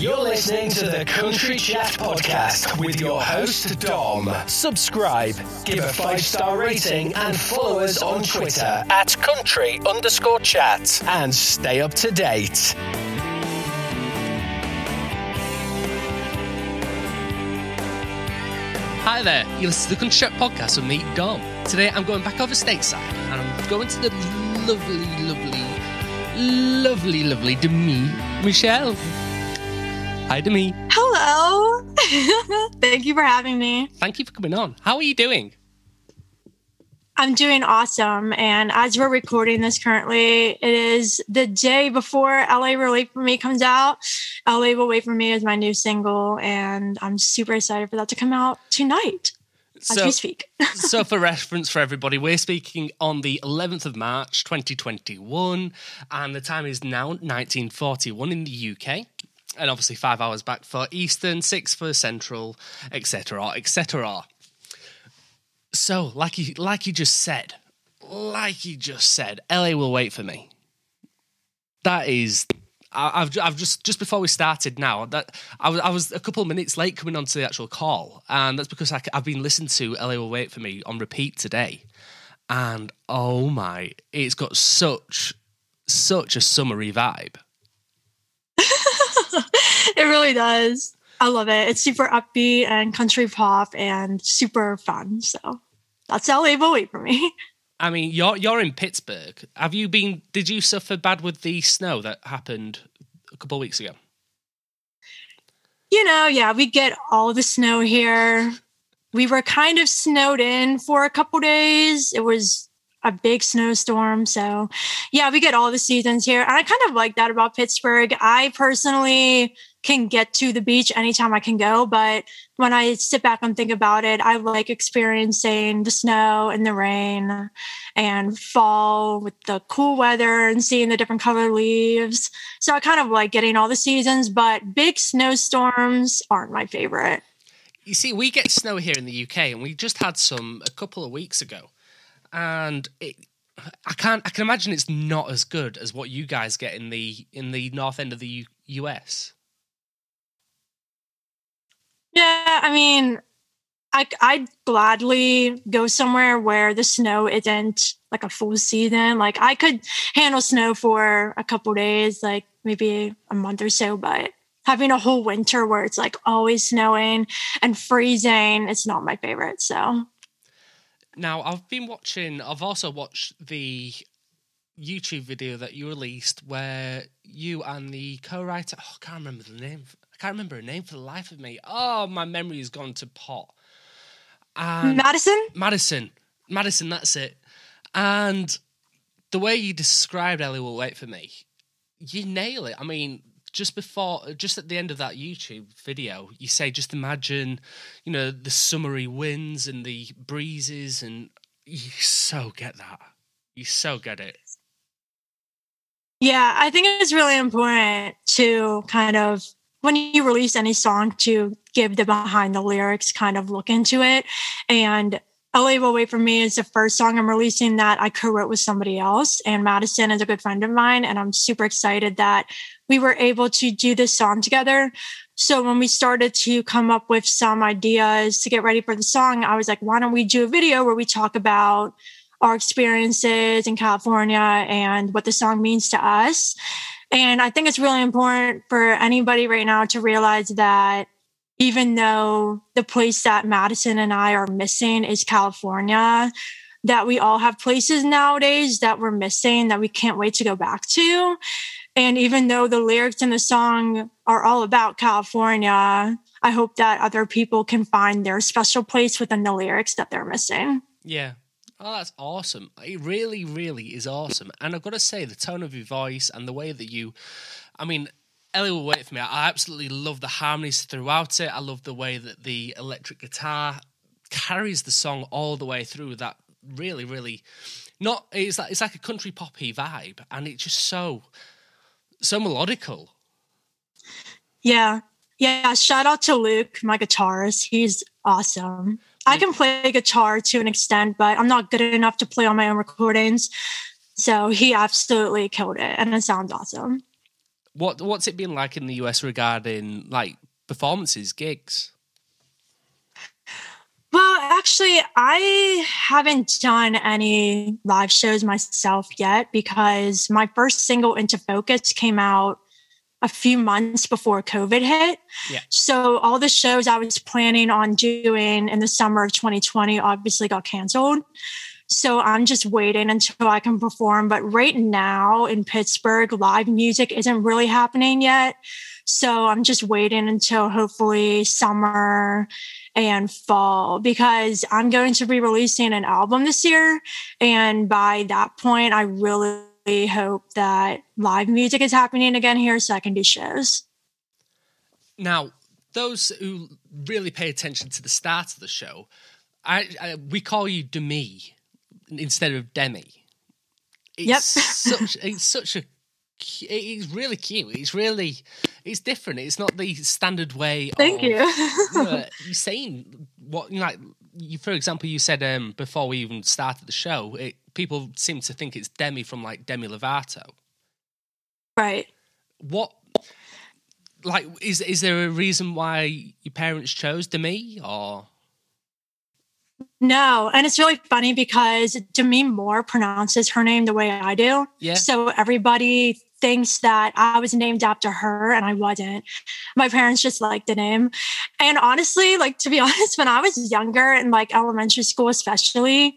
You're listening to the Country Chat Podcast with your host, Dom. Subscribe, give a 5-star rating, and follow us on Twitter at country_chat. And stay up to date. Hi there, you listen to the Country Chat Podcast with me, Dom. Today I'm going back over stateside, and I'm going to the lovely Demi Michelle. Hi, Demi. Hello. Thank you for having me. Thank you for coming on. How are you doing? I'm doing awesome. And as we're recording this currently, it is the day before LA Will Wait For Me comes out. LA Will Wait For Me is my new single, and I'm super excited for that to come out tonight. So, as we speak. So for reference for everybody, we're speaking on the 11th of March, 2021, and the time is now 1941 in the UK. And obviously 5 hours back for Eastern, 6 for Central, etc., etc. So, like you just said, LA Will Wait For Me. That is, I've just before we started now, that I was a couple of minutes late coming onto the actual call, and that's because I've been listening to LA Will Wait For Me on repeat today, and oh my, it's got such a summery vibe. It really does. I love it. It's super upbeat and country pop and super fun. So that's LA Will Wait For Me. I mean, you're in Pittsburgh. Have you been? Did you suffer bad with the snow that happened a couple of weeks ago? You know, yeah, we get all the snow here. We were kind of snowed in for a couple of days. It was a big snowstorm. So yeah, we get all the seasons here. And I kind of like that about Pittsburgh. I personally can get to the beach anytime I can go. But when I sit back and think about it, I like experiencing the snow and the rain and fall with the cool weather and seeing the different color leaves. So I kind of like getting all the seasons, but big snowstorms aren't my favorite. You see, we get snow here in the UK, and we just had some a couple of weeks ago. And I can imagine it's not as good as what you guys get in the north end of the US. Yeah, I mean, I'd gladly go somewhere where the snow isn't like a full season. Like I could handle snow for a couple days, like maybe a month or so, but having a whole winter where it's like always snowing and freezing, it's not my favorite. So. Now, I've also watched the YouTube video that you released where you and the co-writer, I can't remember her name for the life of me. Oh, my memory has gone to pot. And Madison, that's it. And the way you described LA Will Wait For Me, you nail it. I mean, just at the end of that YouTube video, you say, just imagine, you know, the summery winds and the breezes, and you so get that. You so get it. Yeah, I think it's really important to kind of, when you release any song, to give the behind the lyrics kind of look into it. And LA Will Wait For Me is the first song I'm releasing that I co-wrote with somebody else. And Madison is a good friend of mine. And I'm super excited that we were able to do this song together. So when we started to come up with some ideas to get ready for the song, I was like, why don't we do a video where we talk about our experiences in California and what the song means to us? And I think it's really important for anybody right now to realize that even though the place that Madison and I are missing is California, that we all have places nowadays that we're missing that we can't wait to go back to. And even though the lyrics in the song are all about California, I hope that other people can find their special place within the lyrics that they're missing. Yeah. Oh, that's awesome. It really, really is awesome. And I've got to say, the tone of your voice and the way that you, I mean, Ellie Will Wait For Me, I absolutely love the harmonies throughout it. I love the way that the electric guitar carries the song all the way through. That really, really, it's like a country poppy vibe, and it's just so melodical. Yeah. Shout out to Luke, my guitarist. He's awesome. I can play guitar to an extent, but I'm not good enough to play on my own recordings. So he absolutely killed it, and it sounds awesome. What's it been like in the US regarding like performances, gigs? Well, actually, I haven't done any live shows myself yet because my first single, Into Focus, came out a few months before COVID hit. Yeah. So all the shows I was planning on doing in the summer of 2020 obviously got canceled. So I'm just waiting until I can perform. But right now in Pittsburgh, live music isn't really happening yet. So I'm just waiting until hopefully summer and fall, because I'm going to be releasing an album this year. And by that point, I really hope that live music is happening again here so I can do shows. Now, those who really pay attention to the start of the show, we call you Demi instead of Demi. It's really cute. It's different. It's not the standard way. Thank you. You're saying what, like, you, for example, you said before we even started the show, people seem to think it's Demi from like Demi Lovato. Right. What, like, is there a reason why your parents chose Demi or? No, and it's really funny because Demi Moore pronounces her name the way I do. Yeah. So everybody thinks that I was named after her, and I wasn't. My parents just liked the name. And honestly, like, to be honest, when I was younger in like elementary school especially,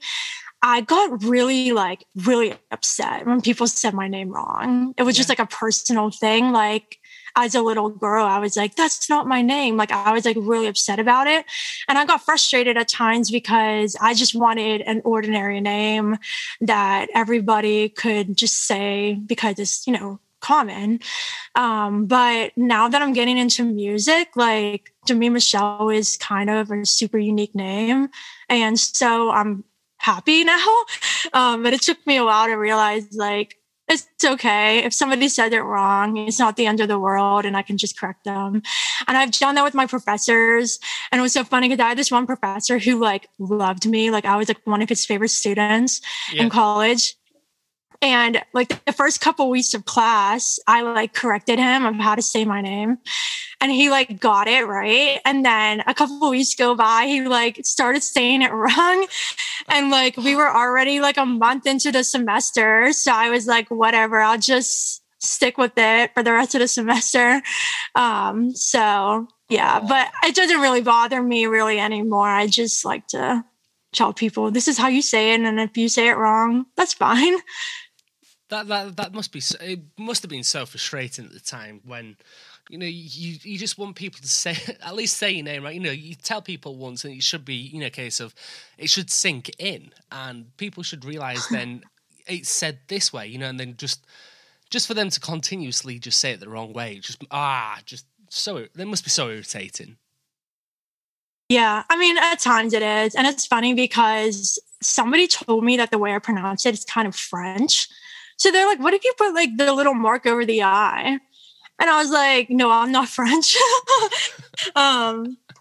I got really, like, really upset when people said my name wrong. It was just like a personal thing. Like, as a little girl, I was like, that's not my name. Like, I was like really upset about it. And I got frustrated at times because I just wanted an ordinary name that everybody could just say because it's, you know, common. But now that I'm getting into music, like, Demi Michelle is kind of a super unique name. And so I'm happy now. But it took me a while to realize, like, it's okay. If somebody said it wrong, it's not the end of the world and I can just correct them. And I've done that with my professors. And it was so funny because I had this one professor who like loved me. Like, I was like one of his favorite students in college. And like the first couple weeks of class, I like corrected him of how to say my name. And he like got it right. And then a couple of weeks go by, he like started saying it wrong. And like we were already like a month into the semester. So I was like, whatever, I'll just stick with it for the rest of the semester. But it doesn't really bother me really anymore. I just like to tell people, this is how you say it. And if you say it wrong, that's fine. That must be, it must have been so frustrating at the time when, you know, you just want people to say, at least say your name right. You know, you tell people once and it should be, you know, a case of, it should sink in and people should realize then it's said this way, you know, and then just for them to continuously just say it the wrong way, so, that must be so irritating. Yeah, I mean, at times it is. And it's funny because somebody told me that the way I pronounce it is kind of French. So they're like, what if you put like the little mark over the I? And I was like, no, I'm not French.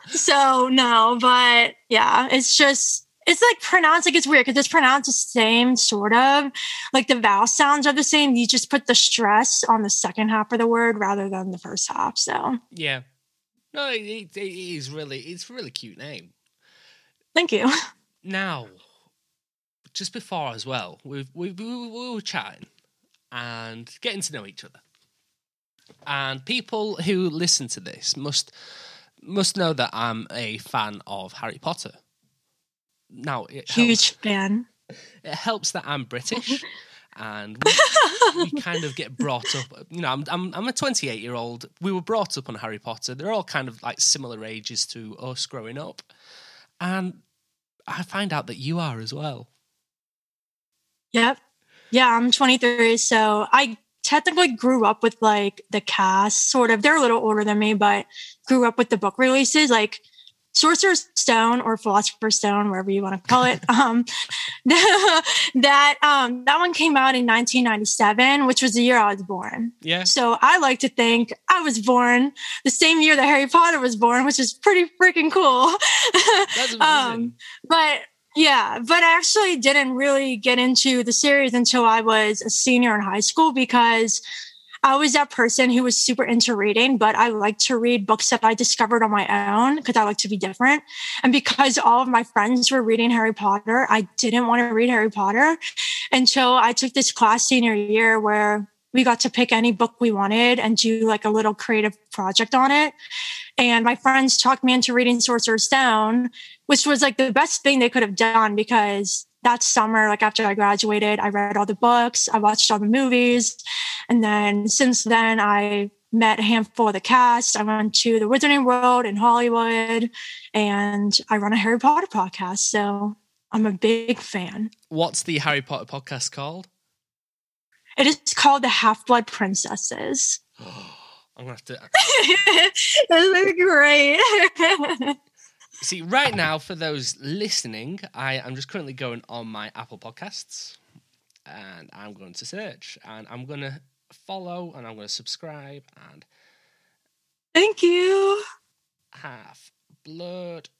So no, but yeah, it's just, it's like pronounced, like it's weird because it's pronounced the same sort of, like the vowel sounds are the same. You just put the stress on the second half of the word rather than the first half. So yeah, no, it's a really cute name. Thank you. Now, just before as well, we were chatting and getting to know each other. And people who listen to this must know that I'm a fan of Harry Potter. Now, huge fan. It helps that I'm British, and we kind of get brought up. You know, I'm a 28-year-old. We were brought up on Harry Potter. They're all kind of like similar ages to us growing up, and I find out that you are as well. Yep. Yeah, I'm 23, so I technically grew up with like the cast, sort of. They're a little older than me, but grew up with the book releases, like Sorcerer's Stone or Philosopher's Stone, wherever you want to call it. That one came out in 1997, which was the year I was born. Yeah. So I like to think I was born the same year that Harry Potter was born, which is pretty freaking cool. That's amazing. But I actually didn't really get into the series until I was a senior in high school because I was that person who was super into reading, but I like to read books that I discovered on my own because I like to be different. And because all of my friends were reading Harry Potter, I didn't want to read Harry Potter. And so I took this class senior year where we got to pick any book we wanted and do like a little creative project on it. And my friends talked me into reading Sorcerer's Stone, which was like the best thing they could have done because that summer, like after I graduated, I read all the books, I watched all the movies. And then since then, I met a handful of the cast. I went to the Wizarding World in Hollywood and I run a Harry Potter podcast. So I'm a big fan. What's the Harry Potter podcast called? It is called The Half-Blood Princesses. Oh, I'm going to have to... That's great. See, right now, for those listening, I'm just currently going on my Apple Podcasts and I'm going to search and I'm going to follow and I'm going to subscribe and... Thank you. Half-Blood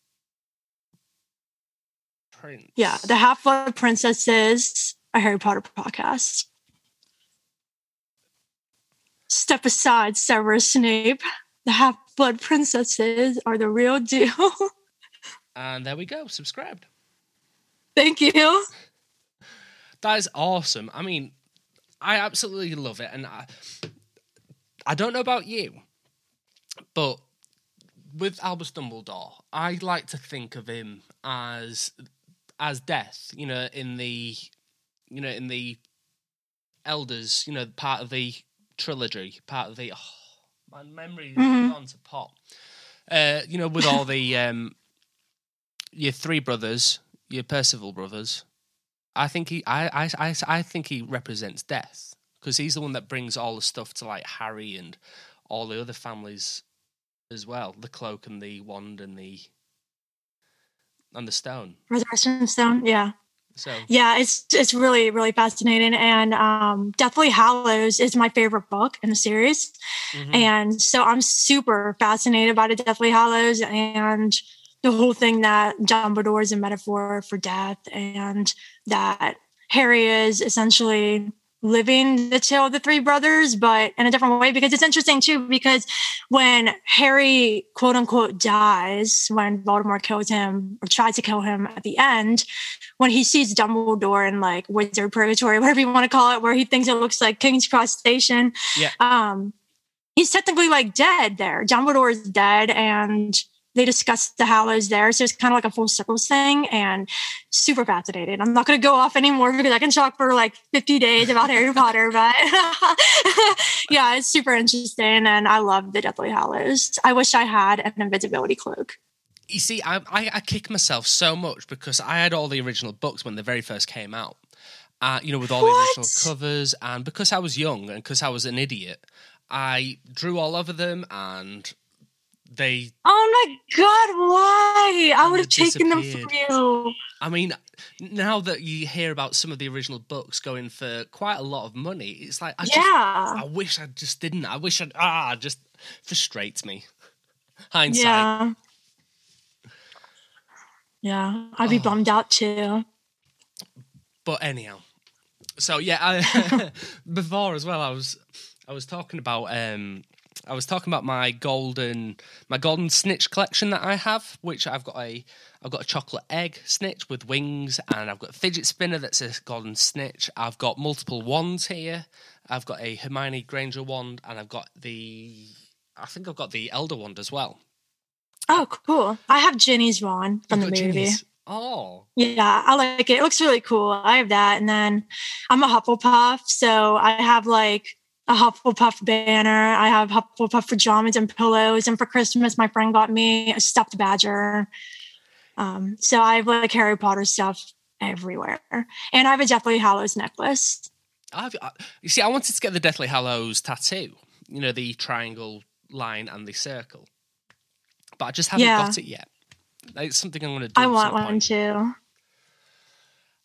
Prince. Yeah, The Half-Blood Princesses, a Harry Potter podcast. Step aside, Severus Snape. The Half-Blood Princesses are the real deal. And there we go, subscribed. Thank you. That is awesome. I mean, I absolutely love it. And I don't know about you, but with Albus Dumbledore, I like to think of him as Death, in the Elders, part of the trilogy, part of the... Oh, my memory is on to pop. With all the... your three brothers, your Percival brothers, I think he represents Death because he's the one that brings all the stuff to like Harry and all the other families as well. The cloak and the wand and the stone. Resurrection stone, yeah. So yeah, it's really, really fascinating. And Deathly Hallows is my favorite book in the series. Mm-hmm. And so I'm super fascinated by the Deathly Hallows and the whole thing that Dumbledore is a metaphor for death and that Harry is essentially living the tale of the three brothers, but in a different way, because it's interesting too, because when Harry, quote unquote, dies, when Voldemort kills him or tries to kill him at the end, when he sees Dumbledore in like Wizard Purgatory, whatever you want to call it, where he thinks it looks like King's Cross Station, yeah. He's technically like dead there. Dumbledore is dead and they discussed the Hallows there. So it's kind of like a full circle thing and super fascinated. I'm not going to go off anymore because I can talk for like 50 days about Harry Potter, but yeah, it's super interesting. And I love the Deathly Hallows. I wish I had an invisibility cloak. You see, I kick myself so much because I had all the original books when they very first came out, with all the original covers. And because I was young and because I was an idiot, I drew all over them and... Oh my God, why? I would have taken them from you. I mean, now that you hear about some of the original books going for quite a lot of money, it's like, I wish I just didn't. I wish I'd, just frustrates me. Hindsight. Yeah, I'd be bummed out too. But anyhow, so yeah, before as well, I was talking about... my golden snitch collection that I have, which I've got a chocolate egg snitch with wings, and I've got a fidget spinner that's a golden snitch. I've got multiple wands here. I've got a Hermione Granger wand, and I've got the Elder wand as well. Oh, cool! I have Ginny's wand from the movie. Ginny's. Oh. Yeah, I like it. It looks really cool. I have that, and then I'm a Hufflepuff, so I have like a Hufflepuff banner. I have Hufflepuff pajamas and pillows. And for Christmas, my friend got me a stuffed badger. So I have like Harry Potter stuff everywhere. And I have a Deathly Hallows necklace. I wanted to get the Deathly Hallows tattoo, the triangle line and the circle. But I just haven't got it yet. It's something I'm going to do. I want one too.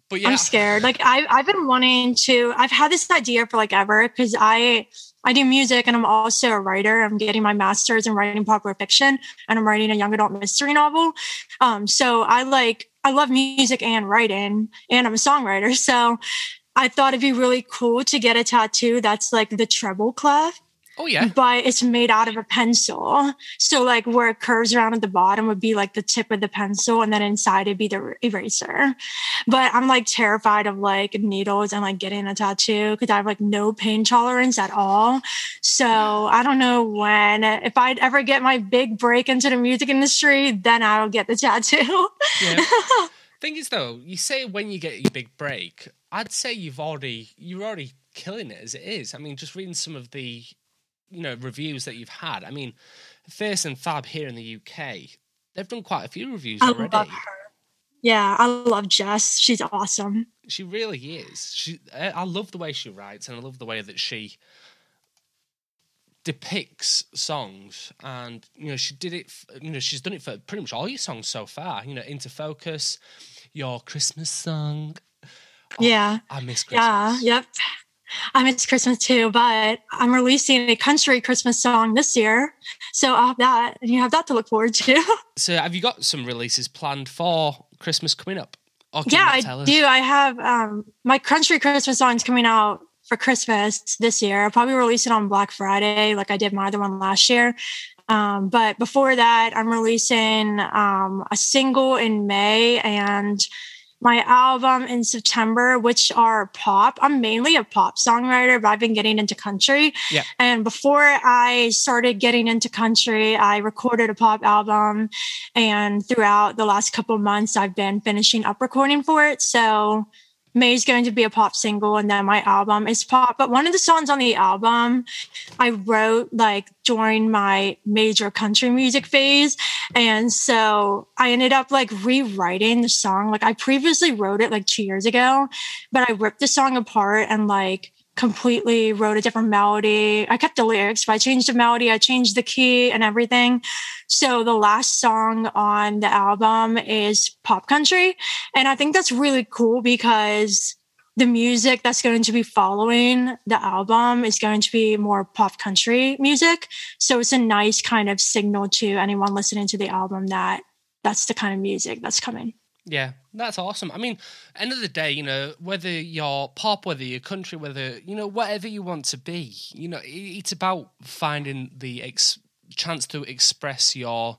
But yeah. I'm scared. Like I've been wanting to. I've had this idea for like ever because I do music and I'm also a writer. I'm getting my master's in writing popular fiction and I'm writing a young adult mystery novel. So I love music and writing, and I'm a songwriter. So I thought it'd be really cool to get a tattoo that's like the treble clef. Oh, yeah. But it's made out of a pencil. So like where it curves around at the bottom would be like the tip of the pencil. And then inside it'd be the eraser. But I'm like terrified of like needles and like getting a tattoo because I have like no pain tolerance at all. So I don't know when, if I'd ever get my big break into the music industry, then I'll get the tattoo. Yeah. Thing is though, you say when you get your big break, I'd say you're already killing it as it is. I mean, just reading some of the, you know, reviews that you've had. I mean, Fierce and Fab here in the UK, they've done quite a few reviews already. I love her. Yeah, I love Jess. She's awesome. She really is. I love the way she writes, and I love the way that she depicts songs. And you know, she did it. You know, she's done it for pretty much all your songs so far. You know, Into Focus, your Christmas song. Oh, yeah, I miss Christmas. Yeah. Yep. I mean, it's Christmas too, but I'm releasing a country Christmas song this year. So I'll have that, and you have that to look forward to. So have you got some releases planned for Christmas coming up? Yeah, I do. I have my country Christmas songs coming out for Christmas this year. I'll probably release it on Black Friday, like I did my other one last year. But before that, I'm releasing a single in May and my album in September, which are pop. I'm mainly a pop songwriter, but I've been getting into country. Yeah. And before I started getting into country, I recorded a pop album. And throughout the last couple of months, I've been finishing up recording for it. So May's going to be a pop single, and then my album is pop. But one of the songs on the album I wrote like during my major country music phase. And so I ended up like rewriting the song. Like I previously wrote it like 2 years ago, but I ripped the song apart and like completely wrote a different melody. I kept the lyrics, but I changed the melody, I changed the key and everything. So the last song on the album is pop country. And I think that's really cool because the music that's going to be following the album is going to be more pop country music. So it's a nice kind of signal to anyone listening to the album that that's the kind of music that's coming. Yeah, that's awesome. I mean, end of the day, you know, whether you're pop, whether you're country, whether, you know, whatever you want to be, you know, it's about finding the chance to express your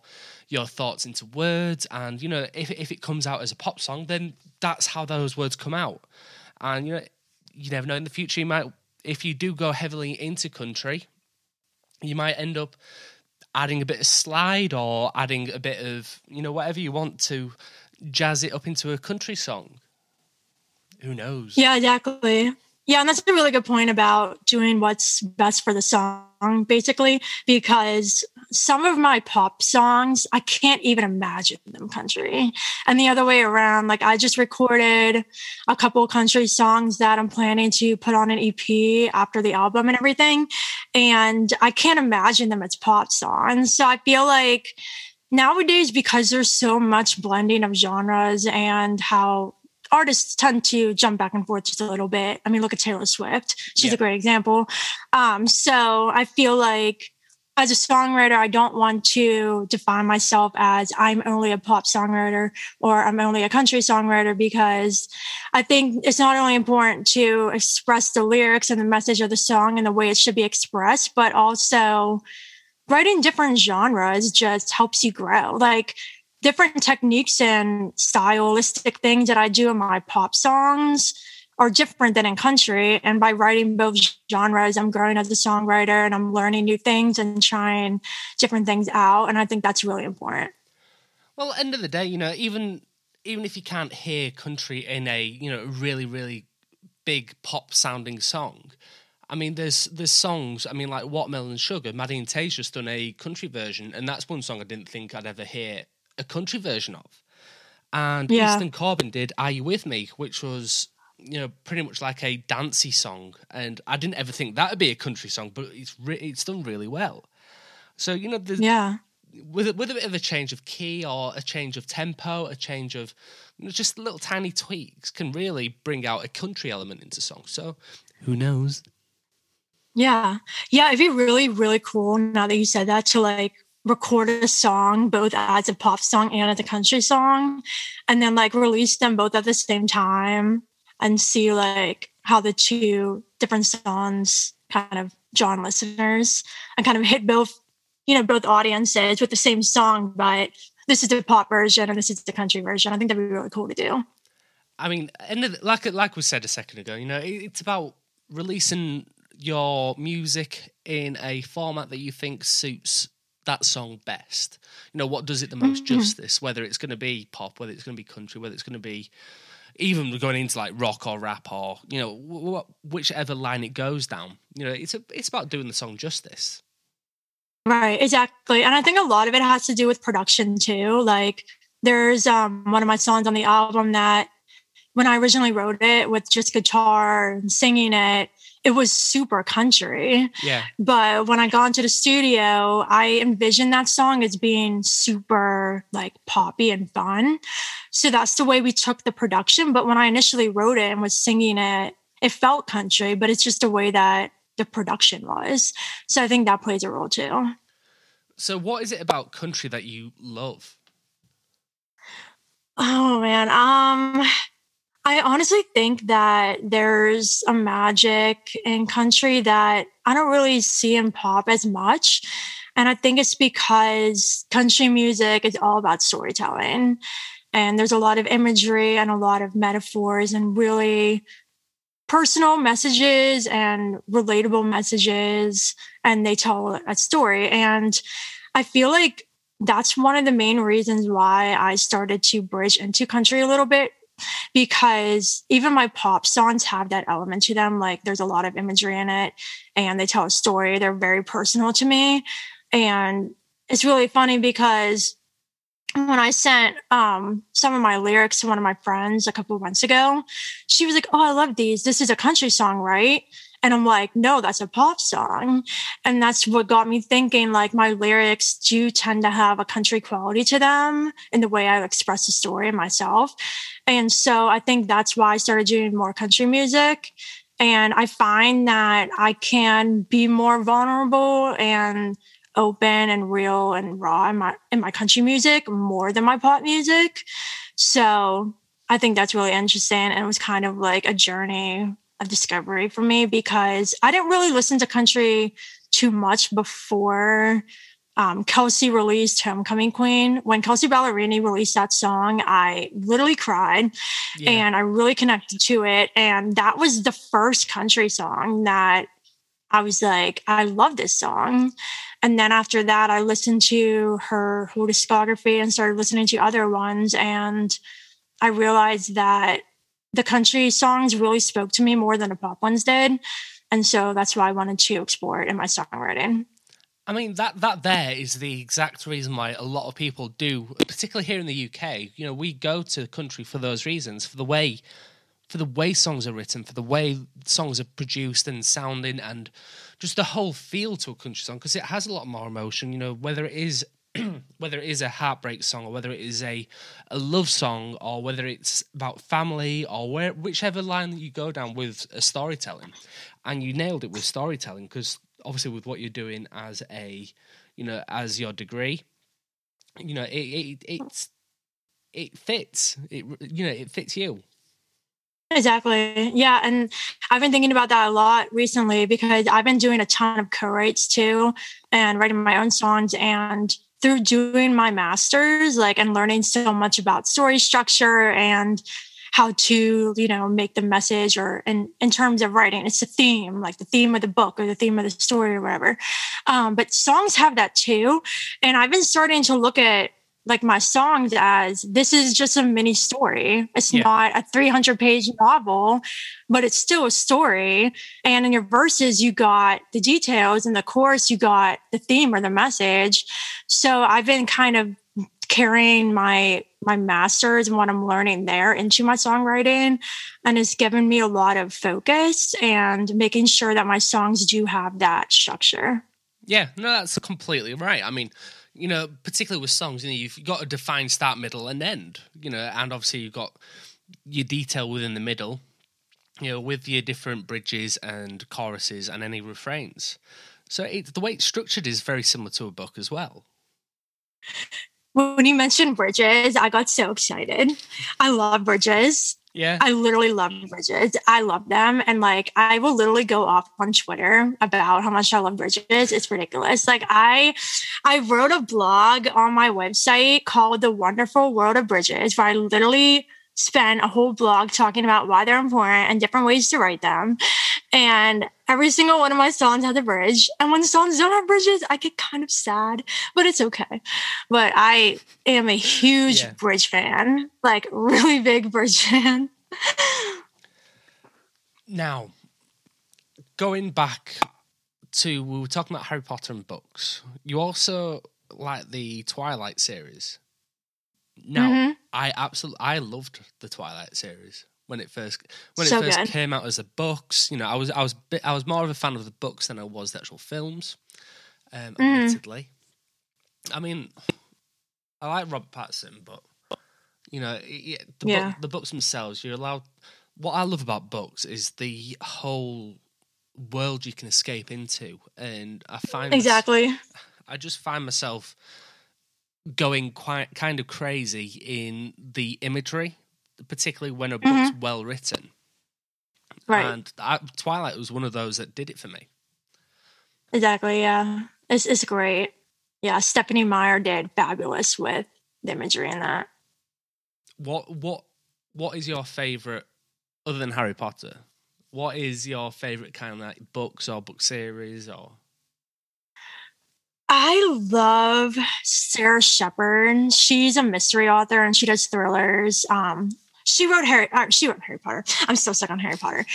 thoughts into words. And you know, if it comes out as a pop song, then that's how those words come out. And you know, you never know, in the future you might, if you do go heavily into country, you might end up adding a bit of slide or adding a bit of, you know, whatever you want to jazz it up into a country song. Who knows? Yeah, exactly. Yeah, and that's a really good point about doing what's best for the song, basically, because some of my pop songs, I can't even imagine them country. And the other way around, like I just recorded a couple of country songs that I'm planning to put on an EP after the album and everything. And I can't imagine them as pop songs. So I feel like nowadays, because there's so much blending of genres and how artists tend to jump back and forth just a little bit. I mean, look at Taylor Swift. She's a great example. So I feel like as a songwriter, I don't want to define myself as I'm only a pop songwriter or I'm only a country songwriter, because I think it's not only important to express the lyrics and the message of the song and the way it should be expressed, but also writing different genres just helps you grow. Like different techniques and stylistic things that I do in my pop songs are different than in country. And by writing both genres, I'm growing as a songwriter and I'm learning new things and trying different things out. And I think that's really important. Well, end of the day, you know, even if you can't hear country in a, you know, really, really big pop sounding song, I mean, there's songs, I mean, like Watermelon Sugar, Maddie and Tay's just done a country version, and that's one song I didn't think I'd ever hear a country version of. And Easton Corbin did Are You With Me, which was, you know, pretty much like a dancey song. And I didn't ever think that would be a country song, but it's done really well. So, you know, with a bit of a change of key or a change of tempo, a change of, you know, just little tiny tweaks can really bring out a country element into song. So who knows? Yeah, it'd be really, really cool, now that you said that, to like record a song both as a pop song and as a country song, and then like release them both at the same time and see like how the two different songs kind of drawn listeners and kind of hit both, you know, both audiences with the same song, but this is the pop version and this is the country version. I think that'd be really cool to do. I mean, and like we said a second ago, you know, it's about releasing your music in a format that you think suits that song best. You know, what does it the most justice, whether it's going to be pop, whether it's going to be country, whether it's going to be even going into like rock or rap or, you know, whichever line it goes down. You know, it's about doing the song justice. Right, exactly. And I think a lot of it has to do with production too. Like there's one of my songs on the album that when I originally wrote it with just guitar and singing it, it was super country. Yeah. But when I got into the studio, I envisioned that song as being super like poppy and fun. So that's the way we took the production. But when I initially wrote it and was singing it, it felt country, but it's just the way that the production was. So I think that plays a role too. So what is it about country that you love? Oh man. I honestly think that there's a magic in country that I don't really see in pop as much. And I think it's because country music is all about storytelling. And there's a lot of imagery and a lot of metaphors and really personal messages and relatable messages, and they tell a story. And I feel like that's one of the main reasons why I started to bridge into country a little bit, because even my pop songs have that element to them. Like there's a lot of imagery in it and they tell a story. They're very personal to me. And it's really funny because when I sent some of my lyrics to one of my friends a couple of months ago, she was like, oh, I love these. This is a country song, right? And I'm like, no, that's a pop song. And that's what got me thinking, like my lyrics do tend to have a country quality to them in the way I express the story and myself. And so I think that's why I started doing more country music. And I find that I can be more vulnerable and open and real and raw in my country music more than my pop music. So I think that's really interesting. And it was kind of like a journey of discovery for me, because I didn't really listen to country too much before Kelsea released Homecoming Queen. When Kelsea Ballerini released that song, I literally cried. Yeah. And I really connected to it. And that was the first country song that I was like, I love this song. And then after that, I listened to her whole discography and started listening to other ones. And I realized that the country songs really spoke to me more than the pop ones did. And so that's why I wanted to explore it in my songwriting. I mean, that there is the exact reason why a lot of people do, particularly here in the UK, you know, we go to country for those reasons, for the way songs are written, for the way songs are produced and sounding, and just the whole feel to a country song, because it has a lot more emotion, you know, whether it is a heartbreak song or whether it is a love song or whether it's about family or whichever line that you go down with a storytelling. And you nailed it with storytelling, because obviously with what you're doing as as your degree, you know, it fits. It fits you. Exactly. Yeah. And I've been thinking about that a lot recently, because I've been doing a ton of co-writes too and writing my own songs. And through doing my master's, like, and learning so much about story structure and how to, you know, make the message, or in terms of writing, it's a theme, like the theme of the book or the theme of the story or whatever. But songs have that too. And I've been starting to look at like my songs as, this is just a mini story. It's not a 300-page novel, but it's still a story. And in your verses, you got the details, and the chorus, you got the theme or the message. So I've been kind of carrying my master's and what I'm learning there into my songwriting. And it's given me a lot of focus and making sure that my songs do have that structure. Yeah, no, that's completely right. I mean, you know, particularly with songs, you know, you've got a defined start, middle, and end, you know, and obviously you've got your detail within the middle, you know, with your different bridges and choruses and any refrains. So the way it's structured is very similar to a book as well. When you mentioned bridges, I got so excited. I love bridges. Yeah. I literally love Bridges. I love them. And like, I will literally go off on Twitter about how much I love Bridges. It's ridiculous. Like I wrote a blog on my website called The Wonderful World of Bridges, where I literally spent a whole blog talking about why they're important and different ways to write them. And every single one of my songs has a bridge. And when the songs don't have bridges, I get kind of sad, but it's okay. But I am a huge bridge fan, like really big bridge fan. Now, going back to, we were talking about Harry Potter and books. You also like the Twilight series. Now, I loved the Twilight series. When it first came out as the books, you know, I was more of a fan of the books than I was the actual films. Admittedly, I mean, I like Robert Pattinson, but you know, the books themselves, you're allowed. What I love about books is the whole world you can escape into, and I find I just find myself going quite kind of crazy in the imagery, particularly when a book's well written. Right. And Twilight was one of those that did it for me. Exactly, yeah. It's great. Yeah, Stephenie Meyer did fabulous with the imagery in that. What is your favourite, other than Harry Potter, what is your favourite kind of like books or book series or... I love Sara Shepard. She's a mystery author and she does thrillers. She wrote Harry Potter. I'm still stuck on Harry Potter.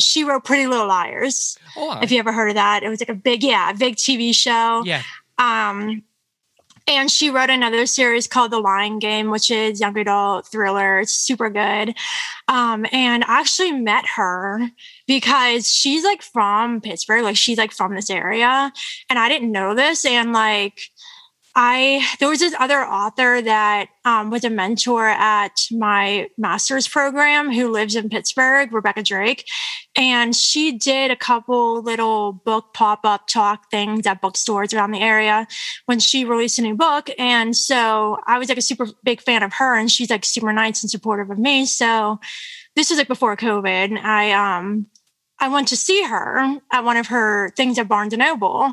She wrote Pretty Little Liars. Oh. If you ever heard of that, it was like a big TV show. Yeah. And she wrote another series called The Lying Game, which is young adult thriller. It's super good. And I actually met her because she's like from Pittsburgh. Like she's like from this area and I didn't know this. And like, there was this other author that was a mentor at my master's program who lives in Pittsburgh, Rebecca Drake. And she did a couple little book pop-up talk things at bookstores around the area when she released a new book. And so I was like a super big fan of her and she's like super nice and supportive of me. So this was like before COVID. I went to see her at one of her things at Barnes & Noble.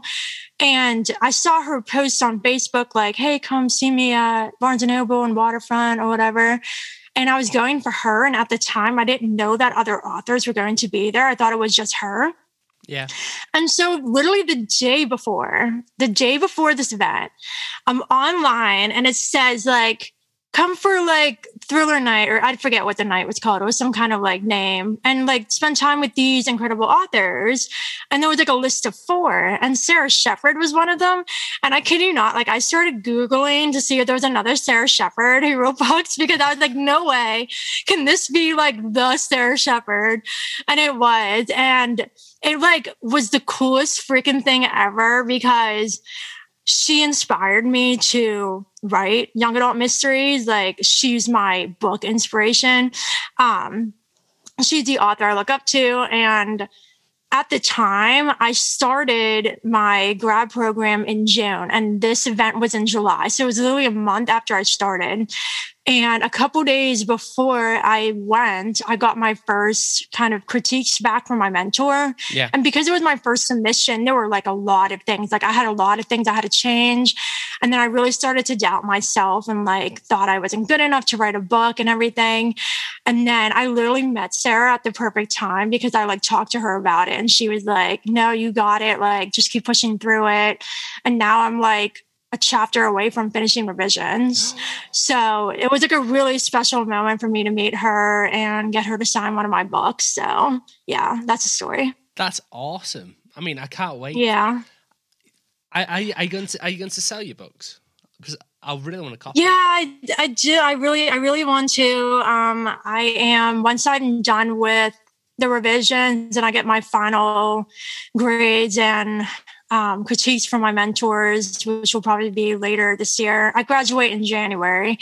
And I saw her post on Facebook, like, hey, come see me at Barnes & Noble and Waterfront or whatever. And I was going for her. And at the time, I didn't know that other authors were going to be there. I thought it was just her. Yeah. And so literally the day before this event, I'm online and it says like, come for like thriller night, or I forget what the night was called. It was some kind of like name, and like spend time with these incredible authors. And there was like a list of 4, and Sara Shepard was one of them. And I kid you not, like I started Googling to see if there was another Sara Shepard who wrote books, because I was like, no way can this be like the Sara Shepard. And it was, and it like was the coolest freaking thing ever, because she inspired me to write young adult mysteries. Like she's my book inspiration. She's the author I look up to. And at the time I started my grad program in June and this event was in July. So it was literally a month after I started. And a couple days before I went, I got my first kind of critiques back from my mentor. Yeah. And because it was my first submission, there were like a lot of things. Like I had a lot of things I had to change. And then I really started to doubt myself and like thought I wasn't good enough to write a book and everything. And then I literally met Sara at the perfect time, because I like talked to her about it. And she was like, no, you got it. Like just keep pushing through it. And now I'm like a chapter away from finishing revisions. So it was like a really special moment for me to meet her and get her to sign one of my books. So yeah, that's a story. That's awesome. I mean, I can't wait. Yeah. Are you going to sell your books? Because I really want to copy. Yeah, I do. I really want to. I am, once I'm done with the revisions and I get my final grades and critiques from my mentors, which will probably be later this year. I graduate in January.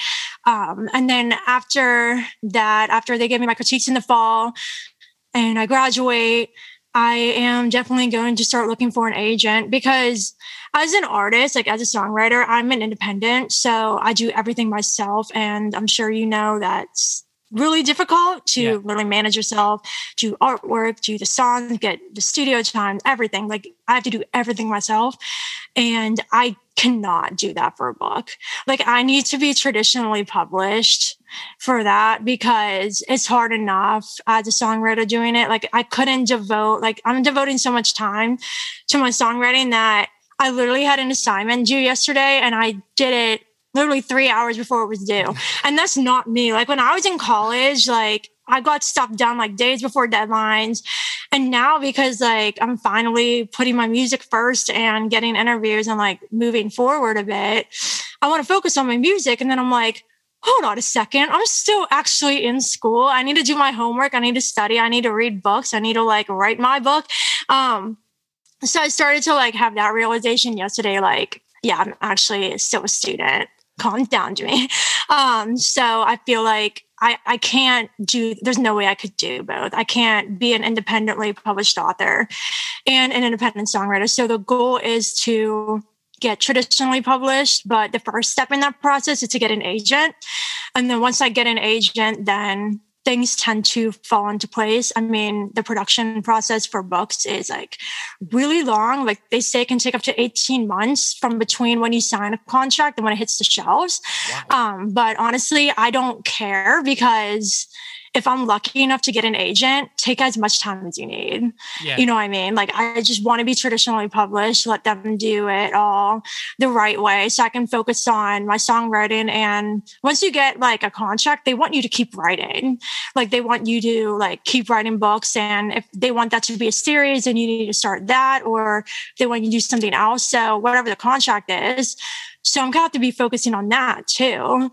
And then after that, after they give me my critiques in the fall and I graduate, I am definitely going to start looking for an agent, because as an artist, like as a songwriter, I'm an independent. So I do everything myself. And I'm sure you know that's really difficult to really manage yourself, do artwork, do the songs, get the studio time, everything. Like I have to do everything myself. And I cannot do that for a book. Like I need to be traditionally published for that because it's hard enough as a songwriter doing it. Like I couldn't devote, like I'm devoting so much time to my songwriting that I literally had an assignment due yesterday and I did it literally 3 hours before it was due. And that's not me. Like when I was in college, like I got stuff done like days before deadlines. And now because like I'm finally putting my music first and getting interviews and like moving forward a bit, I want to focus on my music. And then I'm like, hold on a second. I'm still actually in school. I need to do my homework. I need to study. I need to read books. I need to like write my book. So I started to like have that realization yesterday. Like, yeah, I'm actually still a student. Calm down to me. So I feel like I can't do, there's no way I could do both. I can't be an independently published author and an independent songwriter. So the goal is to get traditionally published, but the first step in that process is to get an agent. And then once I get an agent, then things tend to fall into place. I mean, the production process for books is like really long. Like they say it can take up to 18 months from between when you sign a contract and when it hits the shelves. Wow. But honestly, I don't care because if I'm lucky enough to get an agent, take as much time as you need. Yeah. You know what I mean? Like, I just want to be traditionally published, let them do it all the right way so I can focus on my songwriting. And once you get like a contract, they want you to keep writing. Like they want you to like keep writing books. And if they want that to be a series, then you need to start that, or they want you to do something else. So whatever the contract is. So I'm going to have to be focusing on that too.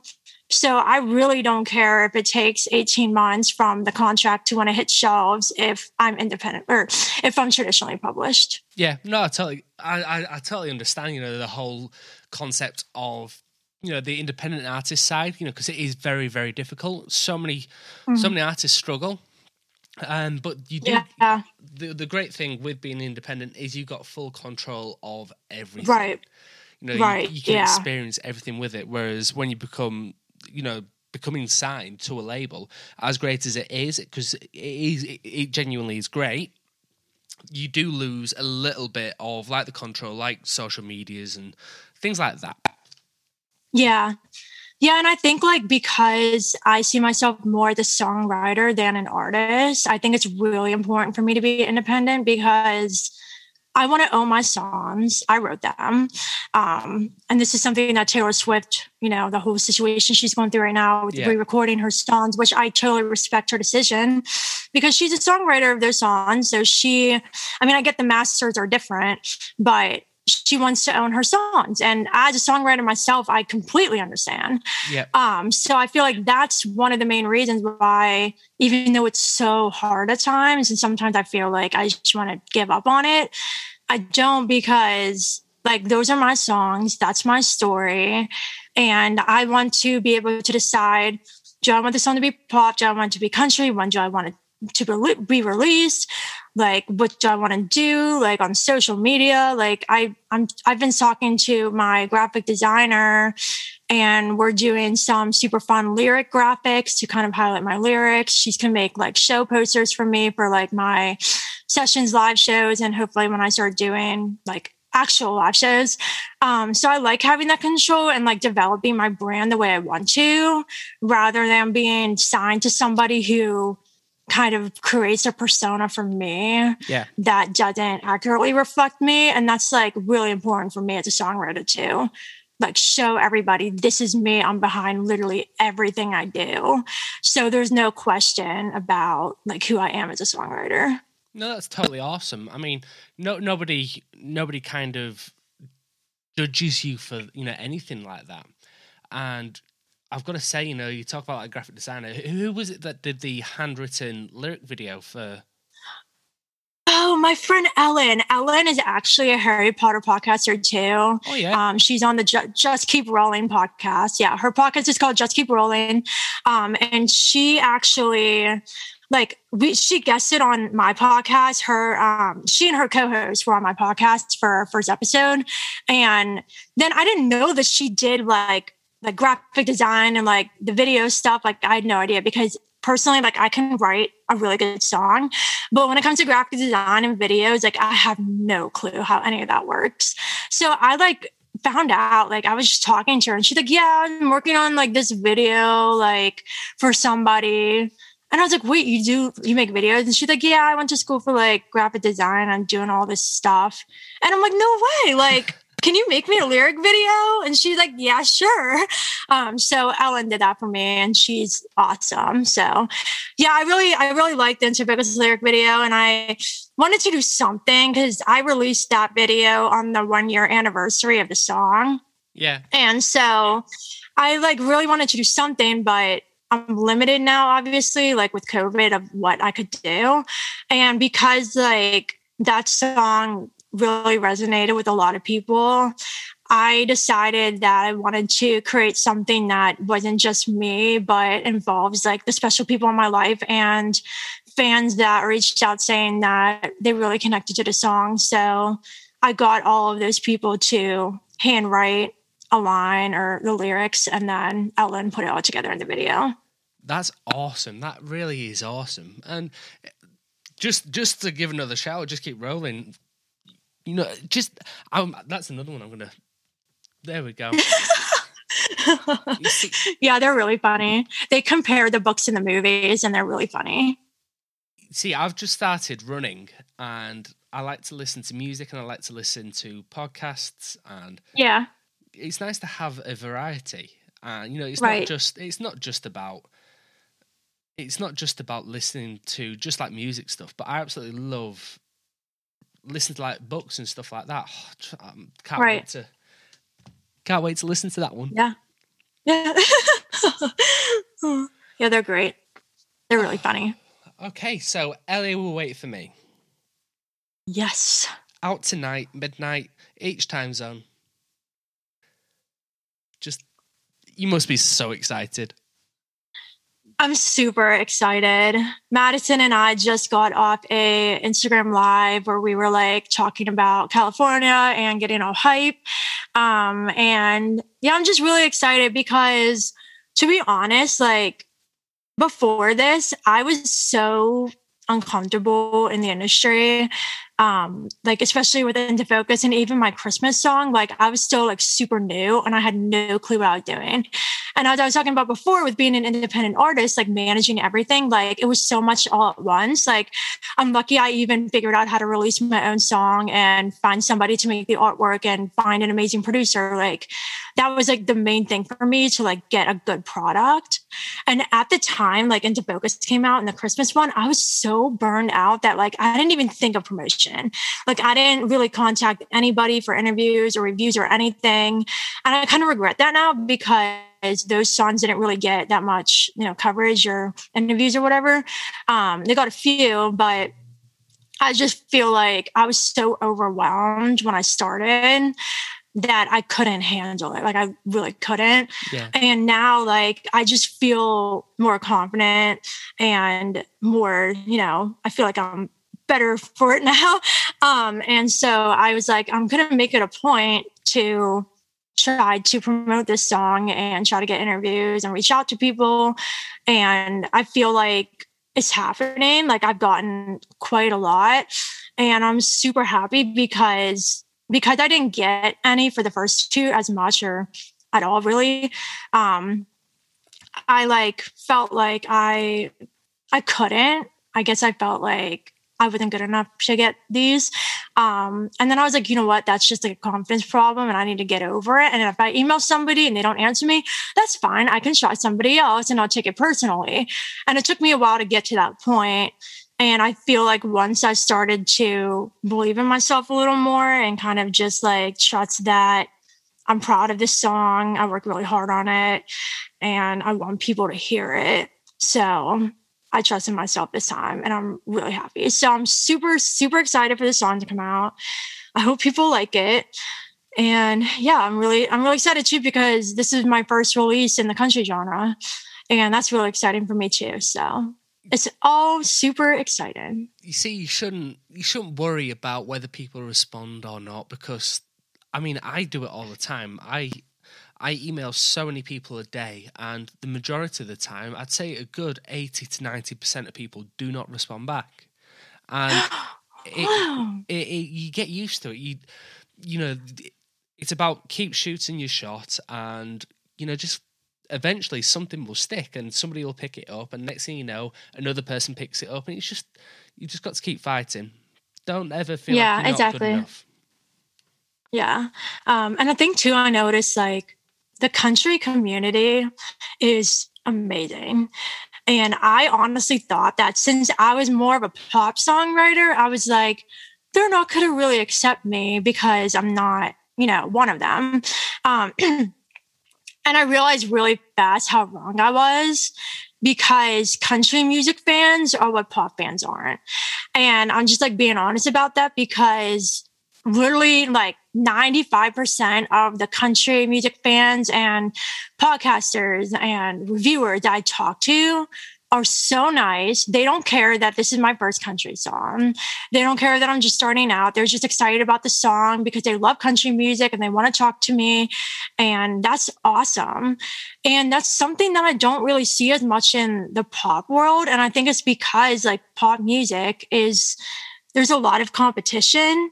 So I really don't care if it takes 18 months from the contract to when it hits shelves if I'm independent or if I'm traditionally published. Yeah, no, I totally understand, you know, the whole concept of, you know, the independent artist side, you know, because it is very, very difficult. So many artists struggle. But you do the great thing with being independent is you've got full control of everything. Right. You know, you can experience everything with it. Whereas when you becoming signed to a label, as great as it is, because it genuinely is great, you do lose a little bit of like the control, like social medias and things like that. Yeah. Yeah. And I think like, because I see myself more as a songwriter than an artist, I think it's really important for me to be independent because I want to own my songs. I wrote them. And this is something that Taylor Swift, you know, the whole situation she's going through right now with re-recording her songs, which I totally respect her decision because she's a songwriter of their songs. So I get the masters are different, but she wants to own her songs. And as a songwriter myself, I completely understand. Yeah. So I feel like that's one of the main reasons why, even though it's so hard at times, and sometimes I feel like I just want to give up on it, I don't, because like those are my songs, that's my story. And I want to be able to decide, do I want this song to be pop? Do I want it to be country? When do I want it to be released? Like, what do I want to do? Like on social media, like I've been talking to my graphic designer and we're doing some super fun lyric graphics to kind of highlight my lyrics. She's going to make like show posters for me for like my sessions, live shows. And hopefully when I start doing like actual live shows. So I like having that control and like developing my brand the way I want to, rather than being signed to somebody who kind of creates a persona for me that doesn't accurately reflect me. And that's like really important for me as a songwriter too. Like show everybody, this is me. I'm behind literally everything I do. So there's no question about like who I am as a songwriter. No, that's totally awesome. I mean, nobody kind of judges you for, you know, anything like that. And I've got to say, you know, you talk about like graphic designer. Who was it that did the handwritten lyric video for? Oh, my friend Ellen. Ellen is actually a Harry Potter podcaster too. Oh yeah. She's on the Just Keep Rolling podcast. Yeah, her podcast is called Just Keep Rolling, and she actually. Like she guested on my podcast, she and her co-host were on my podcast for our first episode. And then I didn't know that she did like the graphic design and like the video stuff, like I had no idea because personally, like I can write a really good song, but when it comes to graphic design and videos, like I have no clue how any of that works. So I like found out, like I was just talking to her and she's like, yeah, I'm working on like this video, like for somebody. And I was like, wait, you make videos? And she's like, yeah, I went to school for like graphic design. I'm doing all this stuff. And I'm like, no way. Like, can you make me a lyric video? And she's like, yeah, sure. So Ellen did that for me and she's awesome. So yeah, I really liked the Into Focus lyric video. And I wanted to do something because I released that video on the 1 year anniversary of the song. Yeah. And so I like really wanted to do something, but I'm limited now, obviously, like with COVID of what I could do. And because like that song really resonated with a lot of people, I decided that I wanted to create something that wasn't just me, but involves like the special people in my life and fans that reached out saying that they really connected to the song. So I got all of those people to handwrite a line or the lyrics, and then Ellen put it all together in the video. That's awesome. That really is awesome. And just to give another shout, Just Keep Rolling. You know, that's another one I'm gonna. There we go. Yeah, they're really funny. They compare the books and the movies, and they're really funny. See, I've just started running, and I like to listen to music, and I like to listen to podcasts, and yeah, it's nice to have a variety. And you know, it's right. It's not just about listening to just like music stuff, but I absolutely love. Listen to like books and stuff like that. Oh, can't wait to listen to that one. Yeah. Yeah, they're great. They're really funny. Okay, so LA Will Wait For Me. Yes. Out tonight, midnight, each time zone. Just, you must be so excited. I'm super excited. Madison and I just got off a Instagram live where we were like talking about California and getting all hype. And yeah, I'm just really excited because to be honest, like before this, I was so uncomfortable in the industry. Like, especially with Into Focus and even my Christmas song, like I was still like super new and I had no clue what I was doing. And as I was talking about before with being an independent artist, like managing everything, like it was so much all at once. Like I'm lucky I even figured out how to release my own song and find somebody to make the artwork and find an amazing producer. Like that was like the main thing for me to like get a good product. And at the time, like Into Focus came out and the Christmas one, I was so burned out that like, I didn't even think of promotion. Like I didn't really contact anybody for interviews or reviews or anything. And I kind of regret that now because those songs didn't really get that much, you know, coverage or interviews or whatever. They got a few, but I just feel like I was so overwhelmed when I started that I couldn't handle it. Like I really couldn't. Yeah. And now like, I just feel more confident and more, you know, I feel like I'm better for it now. And so I was like, I'm going to make it a point to try to promote this song and try to get interviews and reach out to people. And I feel like it's happening. Like I've gotten quite a lot and I'm super happy because I didn't get any for the first two as much or at all, really. I like felt like I couldn't, I guess I felt like I wasn't good enough to get these. And then I was like, you know what? That's just like a confidence problem and I need to get over it. And if I email somebody and they don't answer me, that's fine. I can try somebody else and I'll take it personally. And it took me a while to get to that point. And I feel like once I started to believe in myself a little more and kind of just like trust that I'm proud of this song, I work really hard on it and I want people to hear it. So I trusted myself this time and I'm really happy. So I'm super, super excited for the song to come out. I hope people like it. And yeah, I'm really excited too, because this is my first release in the country genre and that's really exciting for me too. So it's all super exciting. You see, you shouldn't worry about whether people respond or not, because I mean, I do it all the time. I I email so many people a day, and the majority of the time, I'd say a good 80 to 90% of people do not respond back. And you get used to it. You know, it's about keep shooting your shot, and, you know, just eventually something will stick and somebody will pick it up, and next thing you know, another person picks it up, and it's just, you just got to keep fighting. Don't ever feel like you're not good enough. Yeah. And I think, too, I noticed, like, the country community is amazing. And I honestly thought that since I was more of a pop songwriter, I was like, they're not going to really accept me because I'm not, you know, one of them. And I realized really fast how wrong I was, because country music fans are what pop fans aren't. And I'm just, like, being honest about that, because literally, like, 95% of the country music fans and podcasters and reviewers that I talk to are so nice. They don't care that this is my first country song. They don't care that I'm just starting out. They're just excited about the song because they love country music and they want to talk to me. And that's awesome. And that's something that I don't really see as much in the pop world. And I think it's because, like, pop music is, there's a lot of competition.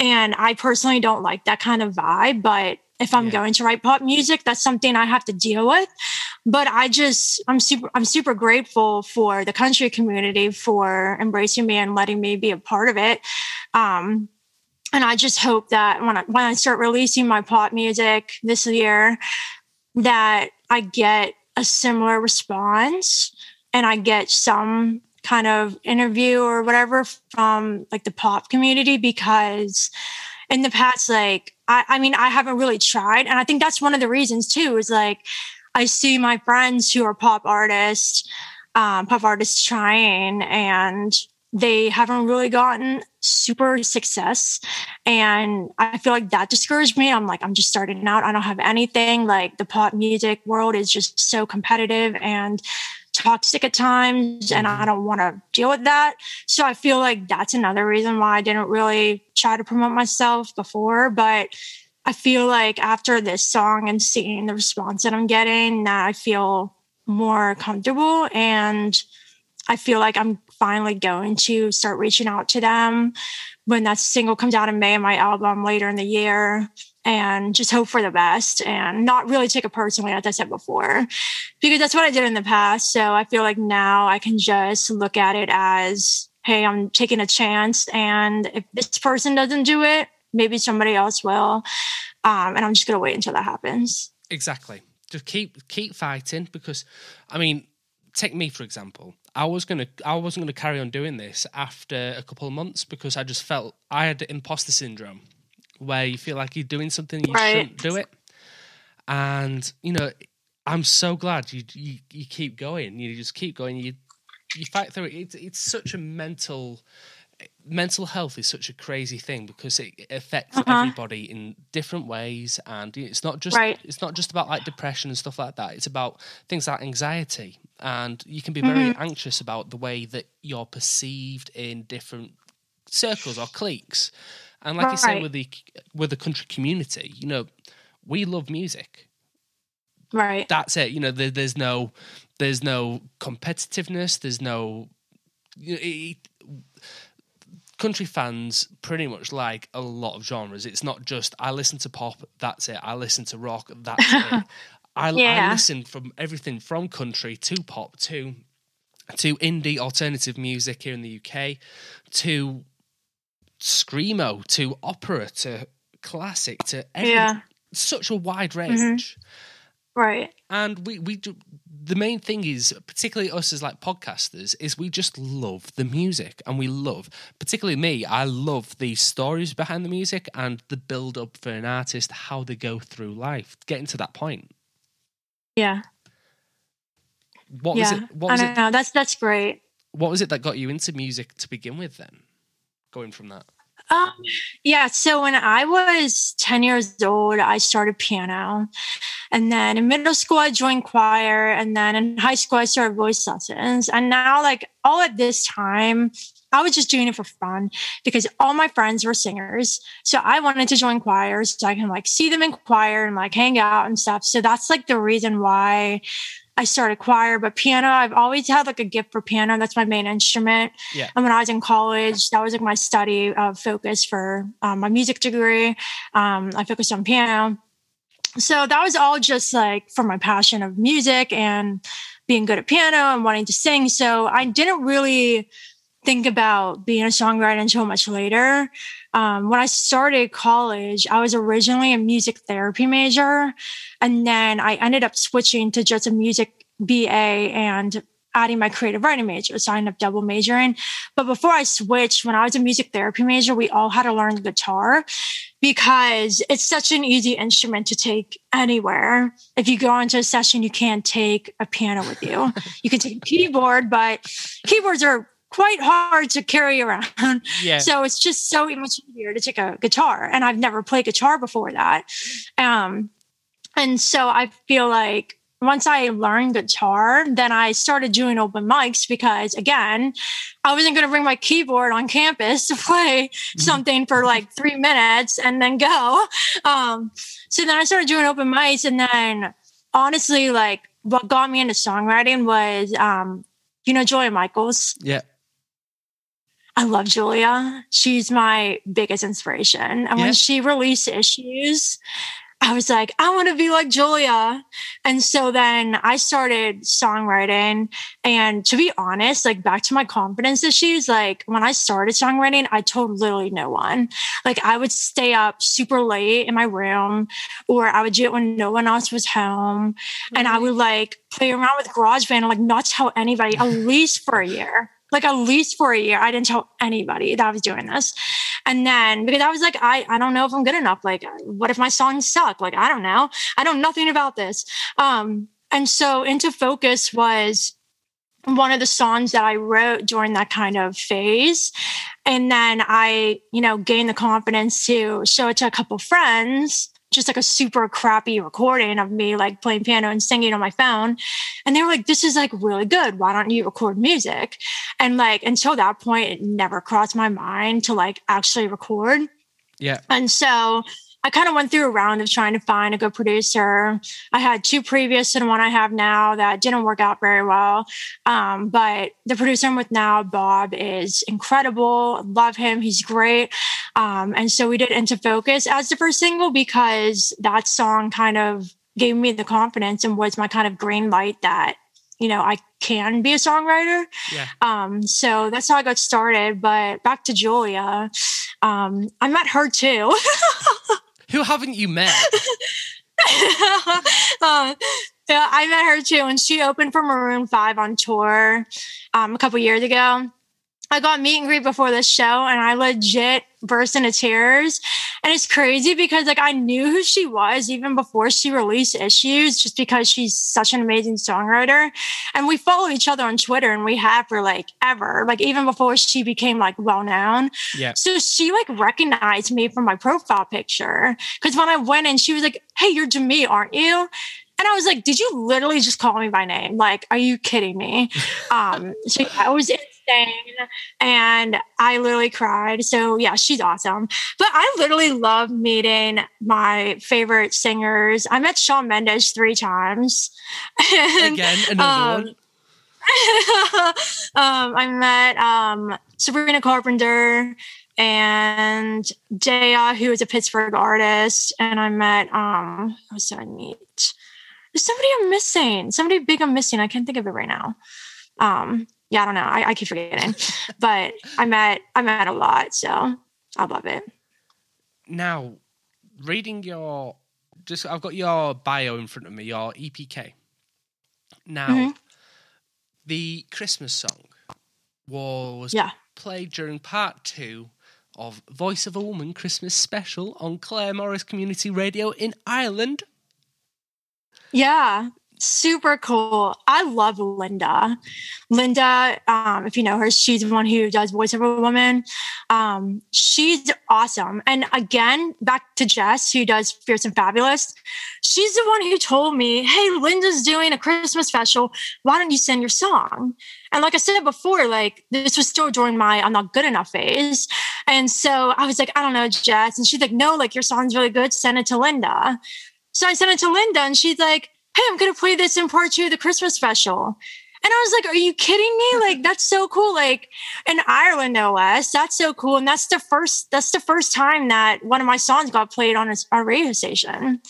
And I personally don't like that kind of vibe, but if I'm going to write pop music, that's something I have to deal with. But I'm super grateful for the country community for embracing me and letting me be a part of it. And I just hope that when I start releasing my pop music this year, that I get a similar response and I get some kind of interview or whatever from, like, the pop community, because in the past, like, I mean, I haven't really tried. And I think that's one of the reasons too, is, like, I see my friends who are pop artists trying, and they haven't really gotten super success. And I feel like that discouraged me. I'm like, I'm just starting out. I don't have anything. Like, the pop music world is just so competitive and toxic at times, and I don't want to deal with that. So I feel like that's another reason why I didn't really try to promote myself before. But I feel like after this song and seeing the response that I'm getting, that I feel more comfortable, and I feel like I'm finally going to start reaching out to them when that single comes out in May and my album later in the year, and just hope for the best and not really take it personally, like I said before, because that's what I did in the past. So I feel like now I can just look at it as, hey, I'm taking a chance, and if this person doesn't do it, maybe somebody else will. And I'm just going to wait until that happens. Exactly. Just keep fighting, because, I mean, take me, for example. I wasn't gonna carry on doing this after a couple of months, because I just felt I had imposter syndrome, where you feel like you're doing something and you shouldn't do it. And, you know, I'm so glad you keep going. You just keep going. You fight through it. It's such a mental health is such a crazy thing, because it affects everybody in different ways, and it's not just it's not just about, like, depression and stuff like that. It's about things like anxiety, and you can be very anxious about the way that you're perceived in different circles or cliques. And like you say, with the country community, you know, we love music. Right. That's it. You know, there's no competitiveness. There's no, you know, country fans pretty much like a lot of genres. It's not just, I listen to pop, that's it. I listen to rock, that's it. I listen from everything from country to pop to indie alternative music here in the UK, to screamo, to opera, to classic, to everything. Yeah. Such a wide range. Mm-hmm. Right. And we do, the main thing is, particularly us as, like, podcasters, is we just love the music, and we love, particularly me, I love the stories behind the music and the build up for an artist, how they go through life, getting to that point. Yeah. What was it? That's great. What was it that got you into music to begin with then? Going from that? So when I was 10 years old, I started piano. And then in middle school, I joined choir. And then in high school, I started voice lessons. And now, like, all at this time, I was just doing it for fun because all my friends were singers. So I wanted to join choirs so I can like see them in choir and like hang out and stuff. So that's like the reason why I started choir. But piano, I've always had like a gift for piano. That's my main instrument. Yeah. And when I was in college, that was like my study focus for my music degree. I focused on piano. So that was all just like for my passion of music and being good at piano and wanting to sing. So I didn't really think about being a songwriter until much later. When I started college, I was originally a music therapy major. And then I ended up switching to just a music BA and adding my creative writing major. So I ended up double majoring. But before I switched, when I was a music therapy major, we all had to learn the guitar because it's such an easy instrument to take anywhere. If you go into a session, you can't take a piano with you. You can take a keyboard, but keyboards are quite hard to carry around. Yeah. So it's just so much easier to take a guitar. And I've never played guitar before that. And so I feel like once I learned guitar, then I started doing open mics because, again, I wasn't going to bring my keyboard on campus to play something for like 3 minutes and then go. So then I started doing open mics. And then honestly, like what got me into songwriting was, you know, Julia Michaels. Yeah. I love Julia. She's my biggest inspiration. And when she released Issues, I was like, I want to be like Julia. And so then I started songwriting. And to be honest, like back to my confidence issues, like when I started songwriting, I told literally no one. Like I would stay up super late in my room, or I would do it when no one else was home. Mm-hmm. And I would like play around with GarageBand and like not tell anybody at least for a year. Like at least for a year, I didn't tell anybody that I was doing this. And then because I was like, I don't know if I'm good enough. Like, what if my songs suck? Like, I don't know. I know nothing about this. And so Into Focus was one of the songs that I wrote during that kind of phase. And then I, you know, gained the confidence to show it to a couple friends, just like a super crappy recording of me like playing piano and singing on my phone. And they were like, this is like really good. Why don't you record music? And like, until that point, it never crossed my mind to like actually record. Yeah. And so I kind of went through a round of trying to find a good producer. I had two previous to the one I have now that didn't work out very well. But the producer I'm with now, Bob, is incredible. I love him. He's great. And so we did Into Focus as the first single because that song kind of gave me the confidence and was my kind of green light that, you know, I can be a songwriter. Yeah. So that's how I got started. But back to Julia, I met her too. Who haven't you met? Yeah, I met her too, and she opened for Maroon 5 on tour a couple years ago. I got meet and greet before the show, and I legit burst into tears. And it's crazy because like I knew who she was even before she released Issues, just because she's such an amazing songwriter. And we follow each other on Twitter, and we have for like ever, like even before she became like well known. Yeah. So she like recognized me from my profile picture because when I went in, she was like, "Hey, you're Demi, aren't you?" And I was like, "Did you literally just call me by name? Like, are you kidding me?" So yeah, I was insane, and I literally cried. So yeah, she's awesome. But I literally love meeting my favorite singers. I met Shawn Mendes 3 times. And, again, another one. I met Sabrina Carpenter and Dea, who is a Pittsburgh artist. And I met who was so neat. There's somebody I'm missing. Somebody big I'm missing. I can't think of it right now. Yeah, I don't know. I keep forgetting. But I'm at a lot, so I love it. Now, reading your I've got your bio in front of me, your EPK. Now, the Christmas song was played during part 2 of Voice of a Woman Christmas Special on Claire Morris Community Radio in Ireland. Yeah. super cool. I love Linda. Linda, if you know her, she's the one who does Voice of a Woman. She's awesome. And again, back to Jess, who does Fierce and Fabulous. She's the one who told me, hey, Linda's doing a Christmas special. Why don't you send your song? And like I said before, like this was still during my I'm not good enough phase. And so I was like, I don't know, Jess. And she's like, no, like your song's really good. Send it to Linda. So I sent it to Linda and she's like, hey, I'm going to play this in part 2 of the Christmas special. And I was like, are you kidding me? Like, that's so cool. Like in Ireland, OS, that's so cool. And that's the first time that one of my songs got played on a radio station.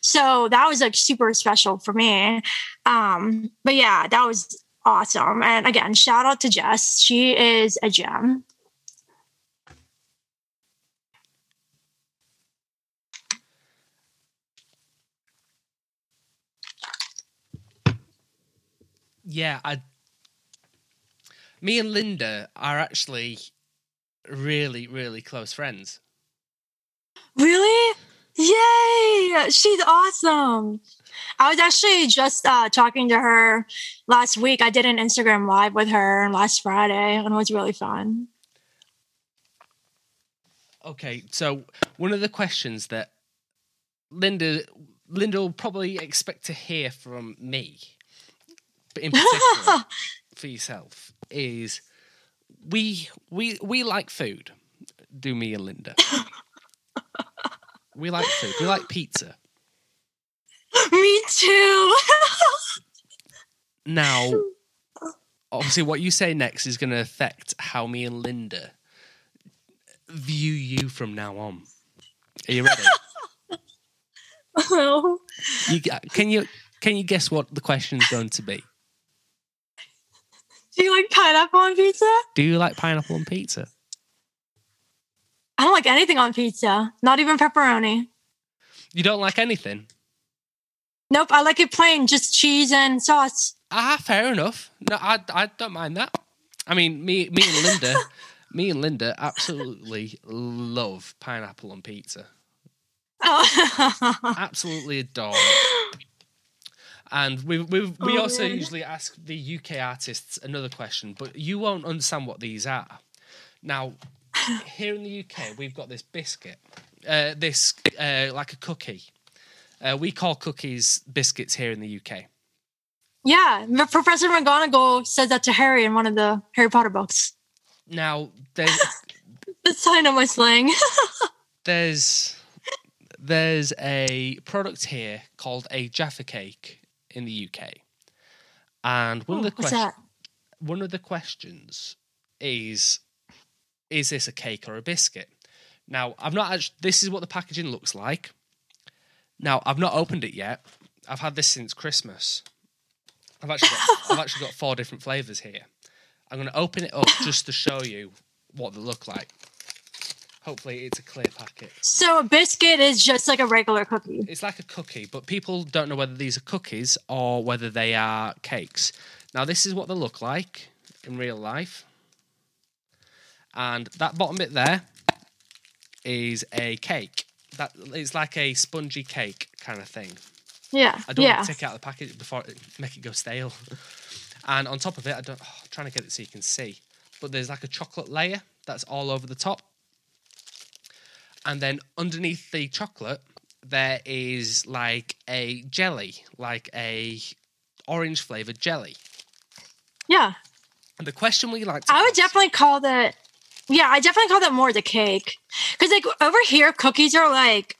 So that was like super special for me. But yeah, that was awesome. And again, shout out to Jess. She is a gem. Yeah, me and Linda are actually really, really close friends. Really? Yay! She's awesome. I was actually just talking to her last week. I did an Instagram live with her last Friday, and it was really fun. Okay, so one of the questions that Linda will probably expect to hear from me, in particular for yourself, is we like food. Do me and Linda. We like food. We like pizza. Me too. Now, obviously what you say next is going to affect how me and Linda view you from now on. Are you ready? Oh. Can you guess what the question is going to be? Do you like pineapple on pizza? Do you like pineapple on pizza? I don't like anything on pizza. Not even pepperoni. You don't like anything? Nope, I like it plain, just cheese and sauce. Ah, fair enough. No, I don't mind that. I mean, me and Linda absolutely love pineapple on pizza. Oh. Absolutely adore it. And we also usually ask the UK artists another question, but you won't understand what these are. Now, here in the UK, we've got this biscuit, like a cookie. We call cookies biscuits here in the UK. Yeah, Professor McGonagall says that to Harry in one of the Harry Potter books. Now, there's... That's kind of my slang. There's a product here called a Jaffa Cake in the UK. And one of the questions is this a cake or a biscuit? Now, I've not actually, this is what the packaging looks like. Now, I've not opened it yet. I've had this since Christmas. I've actually got 4 different flavors here. I'm going to open it up just to show you what they look like. Hopefully it's a clear packet. So a biscuit is just like a regular cookie. It's like a cookie, but people don't know whether these are cookies or whether they are cakes. Now this is what they look like in real life. And that bottom bit there is a cake. That it's like a spongy cake kind of thing. Yeah. I don't want to take it out of the package before make it go stale. And on top of it, I'm trying to get it so you can see. But there's like a chocolate layer that's all over the top. And then underneath the chocolate, there is like a jelly, like a orange flavored jelly. Yeah. And the question we like to ask, I definitely call that more the cake. Because like over here, cookies are like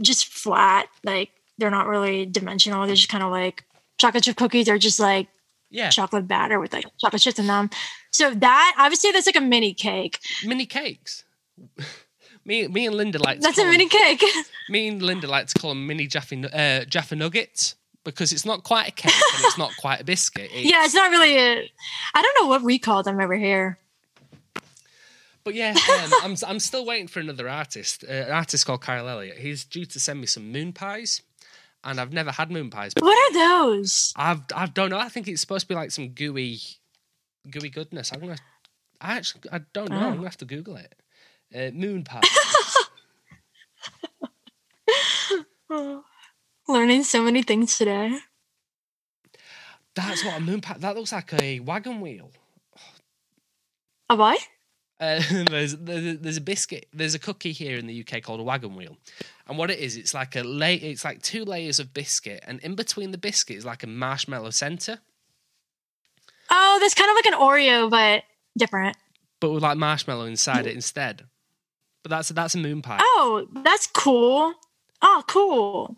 just flat. Like they're not really dimensional. They're just kind of like chocolate chip cookies are just like chocolate batter with like chocolate chips in them. So that, I would say that's like a mini cake. Mini cakes. Me and Linda like to that's a mini cake. Me and Linda like to call them mini Jaffa Nuggets because it's not quite a cake and it's not quite a biscuit. It's not really a... I don't know what we call them over here. But yeah, I'm still waiting for another artist, an artist called Kyle Elliott. He's due to send me some moon pies and I've never had moon pies before. What are those? I don't know. I think it's supposed to be like some gooey goodness. I don't know. I'm going to have to Google it. Moon pies. Learning so many things today. That's what a moon pack. That looks like a wagon wheel. A what? There's a biscuit. There's a cookie here in the UK called a wagon wheel, and what it is, it's like a It's like two layers of biscuit, and in between the biscuit is like a marshmallow center. Oh, that's kind of like an Oreo, but different. But with like marshmallow inside it instead. But that's a moon pie. Oh, that's cool. Oh, cool.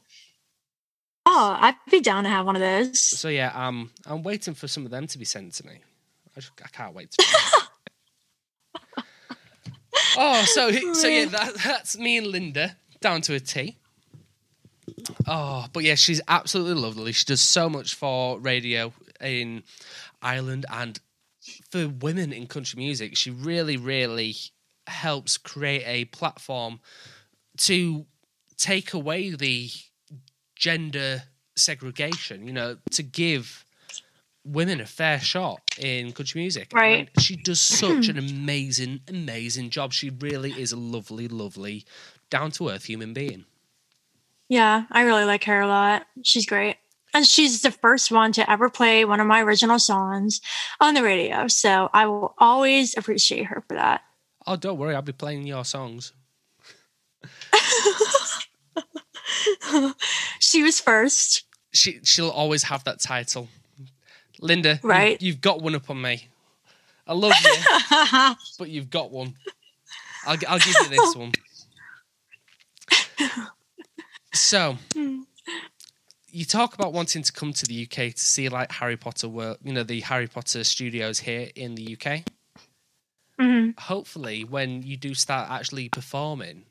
Oh, I'd be down to have one of those. So yeah, I'm waiting for some of them to be sent to me. I can't wait to. Oh, so yeah, that's me and Linda down to a T. Oh, but yeah, she's absolutely lovely. She does so much for radio in Ireland and for women in country music. She really, really helps create a platform to take away the gender segregation, you know, to give women a fair shot in country music. Right. And she does such an amazing, amazing job. She really is a lovely, lovely, down-to-earth human being. Yeah, I really like her a lot. She's great. And she's the first one to ever play one of my original songs on the radio. So I will always appreciate her for that. Oh, don't worry. I'll be playing your songs. She was first. She'll always have that title. Linda, right? You've got one up on me. I love you, but you've got one. I'll give you this one. So, you talk about wanting to come to the UK to see like Harry Potter work, you know, the Harry Potter studios here in the UK. Mm-hmm. Hopefully, when you do start actually performing,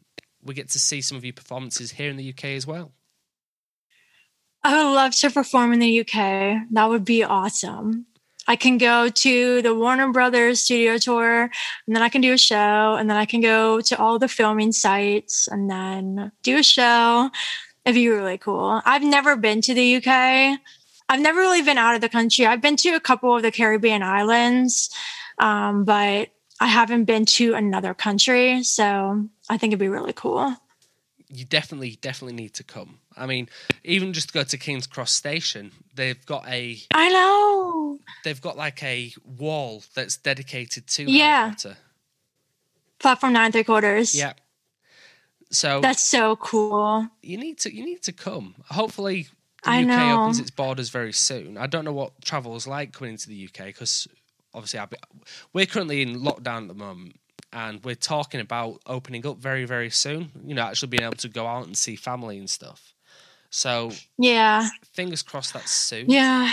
we get to see some of your performances here in the UK as well. I would love to perform in the UK. That would be awesome. I can go to the Warner Brothers studio tour, and then I can do a show, and then I can go to all the filming sites and then do a show. It'd be really cool. I've never been to the UK. I've never really been out of the country. I've been to a couple of the Caribbean islands, but I haven't been to another country. So I think it'd be really cool. You definitely need to come. I mean, even just to go to King's Cross Station, they've got a... I know! They've got like a wall that's dedicated to Harry Potter. Platform 9 3/4. Yeah. So... That's so cool. You need to come. Hopefully, the UK opens its borders very soon. I don't know what travel is like coming into the UK, because obviously we're currently in lockdown at the moment. And we're talking about opening up very, very soon. You know, actually being able to go out and see family and stuff. So, yeah, fingers crossed that's soon. Yeah,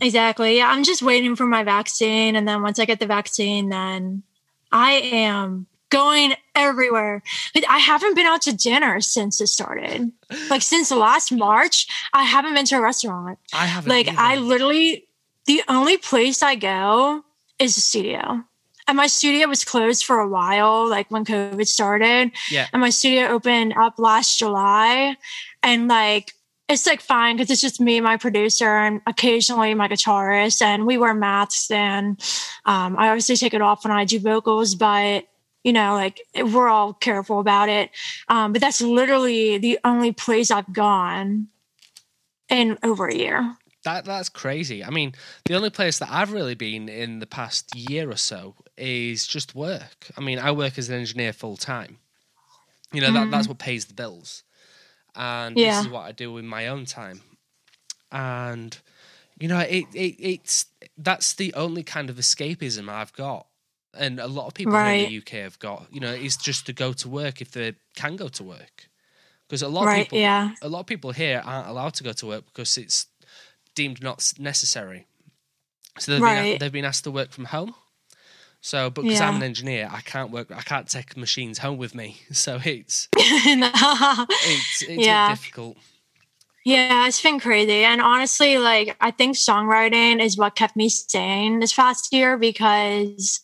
exactly. Yeah, I'm just waiting for my vaccine. And then once I get the vaccine, then I am going everywhere. I haven't been out to dinner since it started. Like, since last March, I haven't been to a restaurant. I haven't. Like, either. I literally, the only place I go is the studio. And my studio was closed for a while, like when COVID started. Yeah. And my studio opened up last July. And like, it's like fine because it's just me, my producer, and occasionally my guitarist. And we wear masks. And I obviously take it off when I do vocals, but you know, like we're all careful about it. But that's literally the only place I've gone in over a year. That's crazy. I mean, the only place that I've really been in the past year or so is just work. I mean, I work as an engineer full time. You know, that's what pays the bills. And this is what I do in my own time. And, you know, that's the only kind of escapism I've got. And a lot of people in the UK have got, you know, is just to go to work if they can go to work. Because a lot of people here aren't allowed to go to work because it's deemed not necessary. So they've been asked to work from home. So, but because I'm an engineer, I can't take machines home with me. So it's difficult. Yeah, it's been crazy. And honestly, like, I think songwriting is what kept me sane this past year because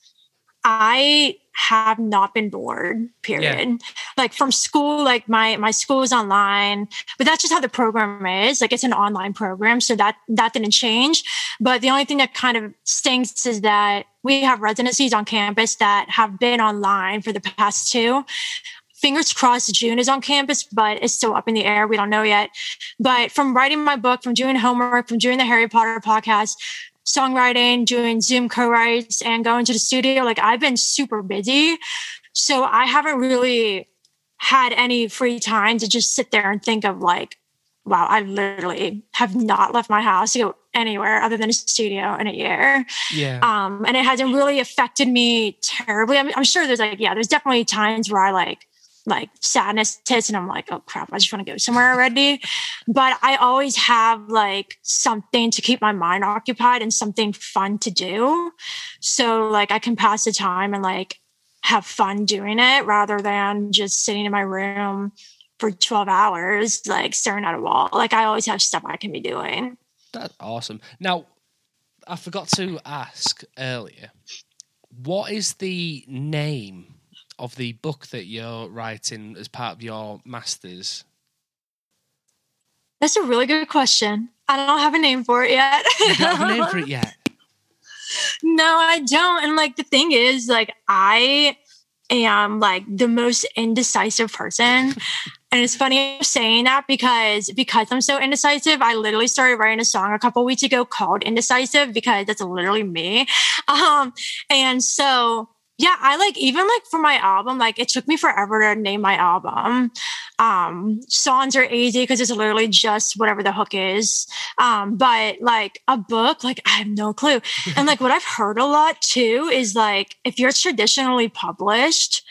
I have not been bored, period. Yeah. Like from school, like my school is online, but that's just how the program is. Like it's an online program. So that didn't change. But the only thing that kind of stinks is that we have residencies on campus that have been online for the past two. fingers crossed June is on campus, but it's still up in the air. We don't know yet. But from writing my book, from doing homework, from doing the Harry Potter podcast, songwriting, doing Zoom co-writes, and going to the studio, like I've been super busy. So I haven't really had any free time to just sit there and think of like, wow, I literally have not left my house to go anywhere other than a studio in a year. Yeah. And it hasn't really affected me terribly. I mean, I'm sure there's like, yeah, there's definitely times where I like sadness hits and I'm like, oh crap, I just want to go somewhere already. But I always have like something to keep my mind occupied and something fun to do. So like I can pass the time and like have fun doing it rather than just sitting in my room for 12 hours, like staring at a wall. Like I always have stuff I can be doing. That's awesome. Now, I forgot to ask earlier, what is the name of the book that you're writing as part of your master's? That's a really good question. I don't have a name for it yet. You don't have a name for it yet? No, I don't. And like, the thing is, like, I am like the most indecisive person. And it's funny I'm saying that because I'm so indecisive. I literally started writing a song a couple weeks ago called Indecisive because that's literally me. And so, yeah, I like, even like for my album, like it took me forever to name my album. Songs are easy because it's literally just whatever the hook is. But like a book, like I have no clue. And like what I've heard a lot too is like, if you're traditionally published,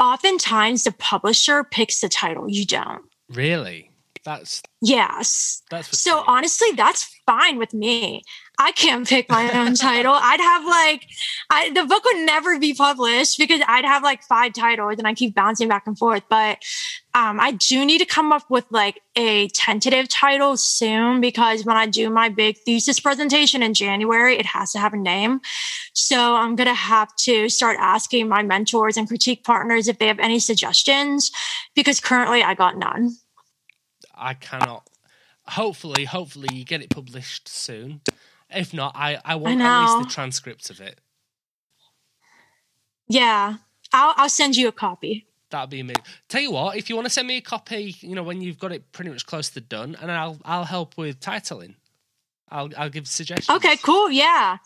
oftentimes the publisher picks the title. You don't. Really? That's... Yes. That's so honestly, that's fine with me. I can't pick my own title. I'd have like, the book would never be published because I'd have like 5 titles and I keep bouncing back and forth. But I do need to come up with like a tentative title soon because when I do my big thesis presentation in January, it has to have a name. So I'm going to have to start asking my mentors and critique partners if they have any suggestions because currently I got none. I cannot. Hopefully you get it published soon. If not, I want at least the transcripts of it. Yeah, I'll send you a copy. That'd be amazing. Tell you what, if you want to send me a copy, you know, when you've got it pretty much close to done, and I'll help with titling. I'll give suggestions. Okay, cool. Yeah,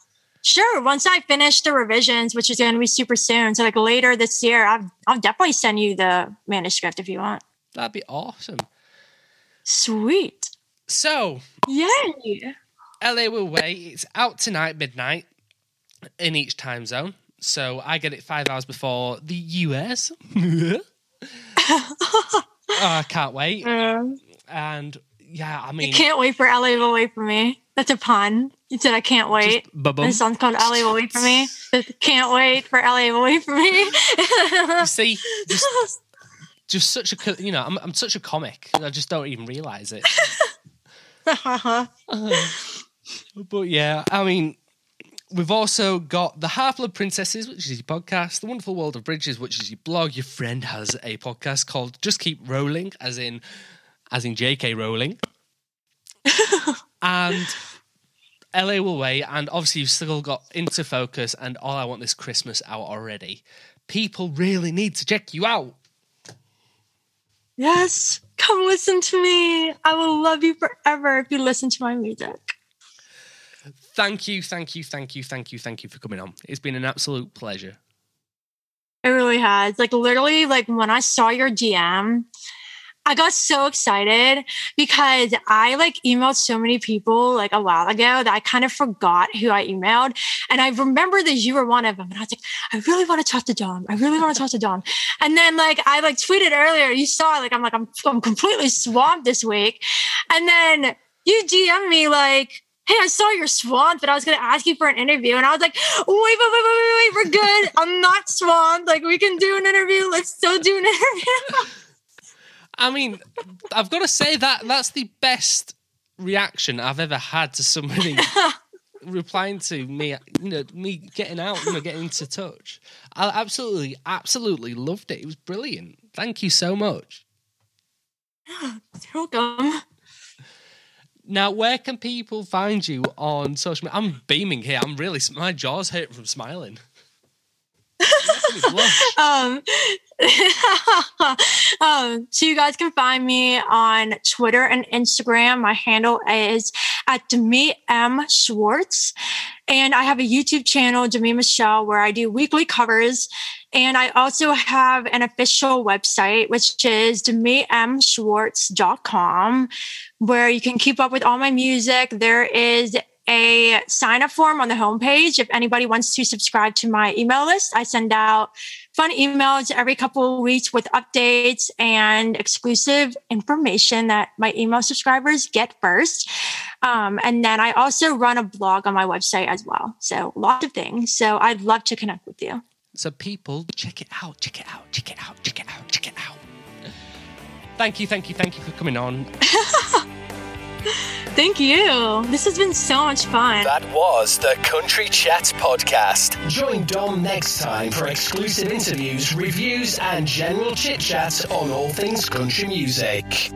sure. Once I finish the revisions, which is going to be super soon, so like later this year, I'll definitely send you the manuscript if you want. That'd be awesome. Sweet. So, yay. LA Will Wait. It's out tonight, midnight, in each time zone. So I get it 5 hours before the US. I can't wait. And yeah, I mean... You can't wait for LA Will Wait For Me. That's a pun. You said I can't wait. This song's called LA Will Wait For Me. Can't wait for LA Will Wait For Me. You see, just such a... You know, I'm such a comic. I just don't even realise it. But yeah, I mean, we've also got The Half-Blood Princesses, which is your podcast, The Wonderful World of Bridges, which is your blog. Your friend has a podcast called Just Keep Rolling, as in JK Rowling. And LA Will Wait, and obviously you've still got Into Focus and All I Want This Christmas out already. People really need to check you out. Yes, come listen to me. I will love you forever if you listen to my music. Thank you for coming on. It's been an absolute pleasure. It really has. Like literally, like when I saw your DM, I got so excited because I like emailed so many people like a while ago that I kind of forgot who I emailed. And I remember that you were one of them. And I was like, I really want to talk to Dom. And then like, I like tweeted earlier, you saw like, I'm completely swamped this week. And then you DM me like, hey, I saw you're swamped, but I was going to ask you for an interview. And I was like, wait, we're good. I'm not swamped. Like we can do an interview. Let's still do an interview. I mean, I've got to say that's the best reaction I've ever had to somebody replying to me, you know, me getting out, you know, getting into touch. I absolutely loved it. It was brilliant. Thank you so much. You're welcome. Now, where can people find you on social media? I'm beaming here. I'm really, my jaw's hurt from smiling. So you guys can find me on Twitter and Instagram. My handle is at DemiMSchwartz. And I have a YouTube channel, Demi Michelle, where I do weekly covers. And I also have an official website, which is DemiMSchwartz.com, where you can keep up with all my music. There is a sign up form on the homepage. If anybody wants to subscribe to my email list, I send out fun emails every couple of weeks with updates and exclusive information that my email subscribers get first. And then I also run a blog on my website as well. So lots of things. So I'd love to connect with you. So people, check it out, check it out, check it out, check it out, check it out. Thank you for coming on. Thank you. This has been so much fun. That was the Country Chats podcast. Join Dom next time for exclusive interviews, reviews, and general chit-chats on all things country music.